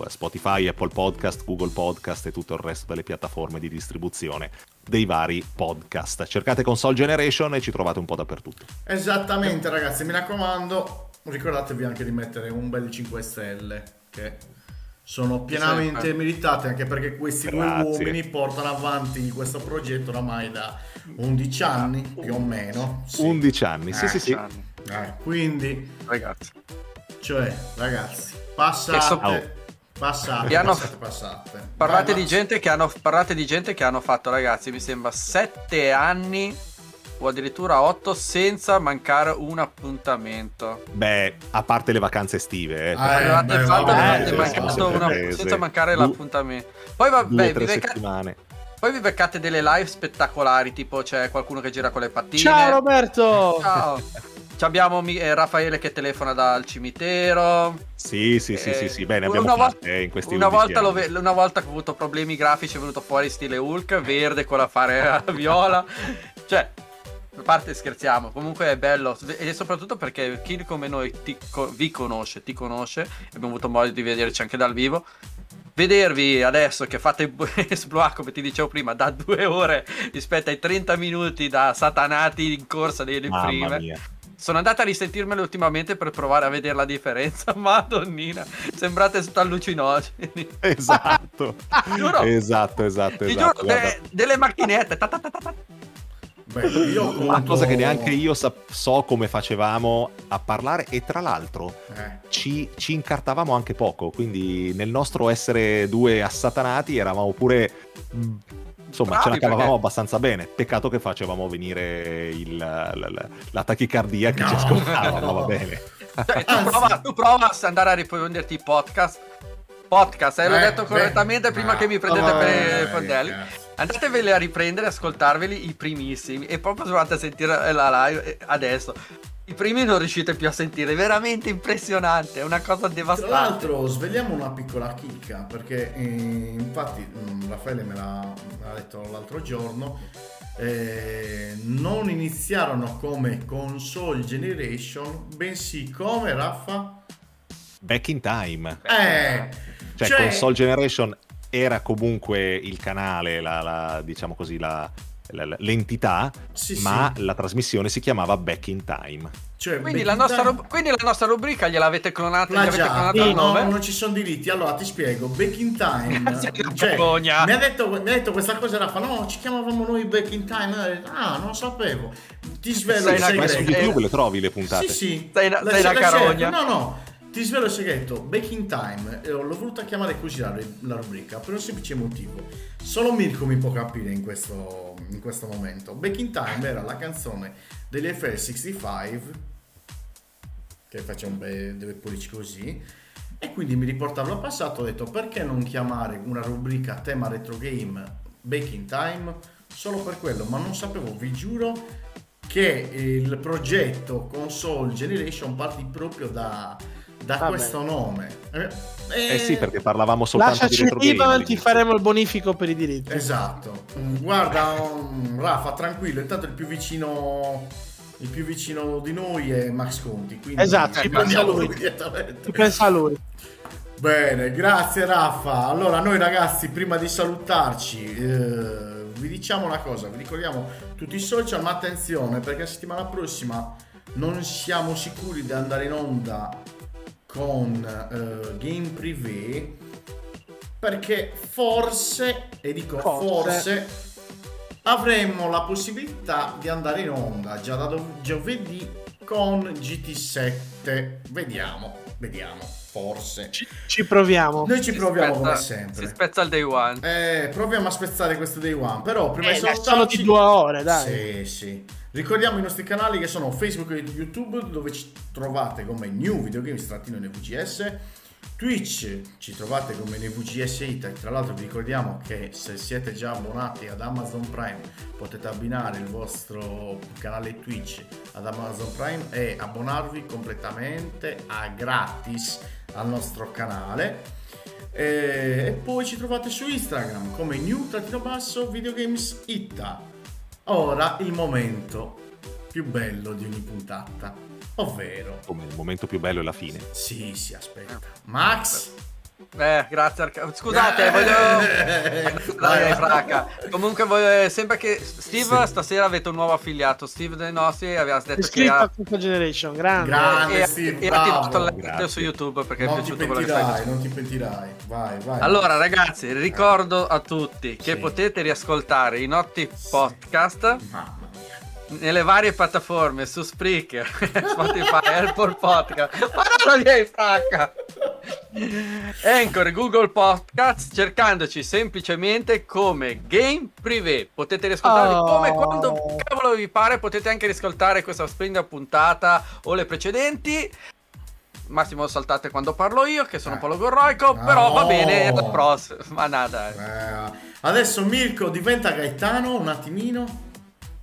Spotify, Apple Podcast, Google Podcast e tutto il resto delle piattaforme di distribuzione dei vari podcast. Cercate Console Generation e ci trovate un po' dappertutto. Esattamente ragazzi, mi raccomando, ricordatevi anche di mettere un bel 5 stelle che sono pienamente meritate, anche perché questi due uomini portano avanti questo progetto oramai da 11 anni più o meno. 11 anni, sì. Quindi ragazzi, passate. Parlate di gente che hanno fatto, ragazzi, mi sembra 7 anni o addirittura 8 senza mancare un appuntamento. Beh, a parte le vacanze estive, senza mancare l'appuntamento. Poi vabbè, due, tre settimane. Poi vi beccate delle live spettacolari, tipo c'è qualcuno che gira con le pattine. Ciao Roberto! Ciao! Abbiamo Raffaele che telefona dal cimitero. Sì. Bene, abbiamo una volta che ho avuto problemi grafici è venuto fuori stile Hulk, verde con la fare viola. Cioè, a parte scherziamo, comunque è bello. E soprattutto perché chi come noi ti conosce, abbiamo avuto modo di vederci anche dal vivo. Vedervi adesso che fate esploit, come ti dicevo prima, da 2 ore rispetto ai 30 minuti da satanati in corsa delle prime. Mia. Sono andata a risentirmelo ultimamente per provare a vedere la differenza. Madonnina, sembrate allucinogeni. Esatto. Giuro, esatto. Ti giuro, delle macchinette. Beh, io una cosa che neanche io so come facevamo a parlare, e tra l'altro ci incartavamo anche poco, quindi nel nostro essere due assatanati eravamo pure... Insomma, bravi, ce la cavavamo abbastanza bene. Peccato che facevamo venire la tachicardia che ci ascoltava, ma va bene. Cioè, tu prova ad andare a riprenderti i podcast, l'ho detto correttamente prima che mi prendete per i fondelli. Andateveli a riprendere, ascoltarveli i primissimi, e proprio provate a sentire la live adesso. I primi non riuscite più a sentire, veramente impressionante, è una cosa devastante. Tra l'altro svegliamo una piccola chicca, perché infatti Raffaele me l'ha detto l'altro giorno, non iniziarono come console generation, bensì come, Raffa? Back in time. Cioè console generation era comunque il canale, diciamo così, l'entità, sì. La trasmissione si chiamava Back in Time. Cioè, quindi la nostra rubrica gliel'avete clonata, no, non ci sono diritti. Allora ti spiego, Back in Time. Cioè, mi ha detto questa cosa, Raffa, no, ci chiamavamo noi Back in Time. Ah, non sapevo. Ti svelo il segreto. Ma su YouTube le trovi le puntate? Sì. Sei la carogna. No. Ti svelo il segreto, Back in Time, l'ho voluta chiamare così la rubrica per un semplice motivo. Solo Mirko mi può capire in questo momento. Back in Time era la canzone degli FL65, che faceva un bel pollice così, e quindi mi riportavo al passato. Ho detto, perché non chiamare una rubrica a tema retro game Back in Time solo per quello? Ma non sapevo, vi giuro, che il progetto Console Generation partì proprio da questo nome. Sì, perché parlavamo soltanto di retro game, ti faremo il bonifico per i diritti. Esatto. Guarda, Rafa, tranquillo, intanto il più vicino di noi è Max Conti, quindi esatto, ci pensa lui. Bene, grazie Rafa. Allora noi ragazzi, prima di salutarci, vi diciamo una cosa, vi ricordiamo tutti i social, ma attenzione, perché la settimana prossima non siamo sicuri di andare in onda con Game Privé, perché forse avremmo la possibilità di andare in onda già da giovedì con GT7. Vediamo, forse ci proviamo. Noi ci proviamo spezza, come sempre. Si spezza il day one. Proviamo a spezzare questo day one, però prima di salutarci, di 2 ore, dai. Sì. Ricordiamo i nostri canali, che sono Facebook e YouTube, dove ci trovate come New Videogames-NVGS, Twitch ci trovate come NVGS Italy. Tra l'altro vi ricordiamo che se siete già abbonati ad Amazon Prime potete abbinare il vostro canale Twitch ad Amazon Prime e abbonarvi completamente a gratis al nostro canale. E poi ci trovate su Instagram come New_Videogames Italy. Ora il momento più bello di ogni puntata, ovvero... Come il momento più bello è la fine? Sì, aspetta. Max? Grazie. Scusate, voglio... Dai, fracca. Comunque, sembra che Steve, stasera avete un nuovo affiliato. Steve dei nostri aveva detto che era... Iscritto a Generation, grande Steve, e ha attivato l'evento su YouTube, perché non è piaciuto quello che fai. Non ti pentirai, vai. Allora ragazzi, ricordo a tutti che potete riascoltare i nostri podcast nelle varie piattaforme, su Spreaker, Spotify, Apple Podcast, Anchor, Google Podcast, cercandoci semplicemente come Game Privé. Potete riascoltarli come quando cavolo vi pare. Potete anche riascoltare questa splendida puntata o le precedenti. Massimo saltate quando parlo io, che sono un po' logorroico, però va bene, pros, ma nada. Adesso Mirko diventa Gaetano un attimino.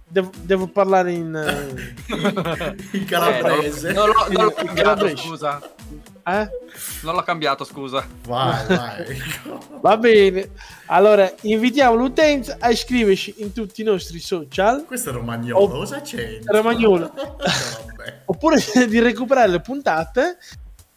Devo parlare in calabrese. Non l'ho cambiato, scusa. Eh? Non l'ho cambiato, scusa. Vai. Va bene. Allora, invitiamo l'utenza a iscriverci in tutti i nostri social. Questo è romagnolo, cosa c'è? Romagnolo. Oppure di recuperare le puntate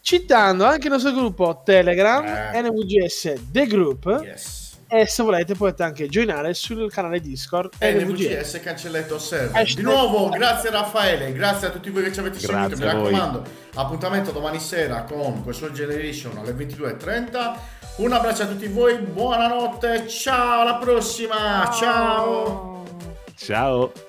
citando anche il nostro gruppo Telegram, NVGS The Group. Yes. E se volete potete anche joinare sul canale Discord NVGS cancelletto server. Di nuovo grazie Raffaele, grazie a tutti voi che ci avete seguito, mi raccomando appuntamento domani sera con questo Generation alle 22:30. Un abbraccio a tutti voi, buonanotte, ciao, alla prossima, ciao.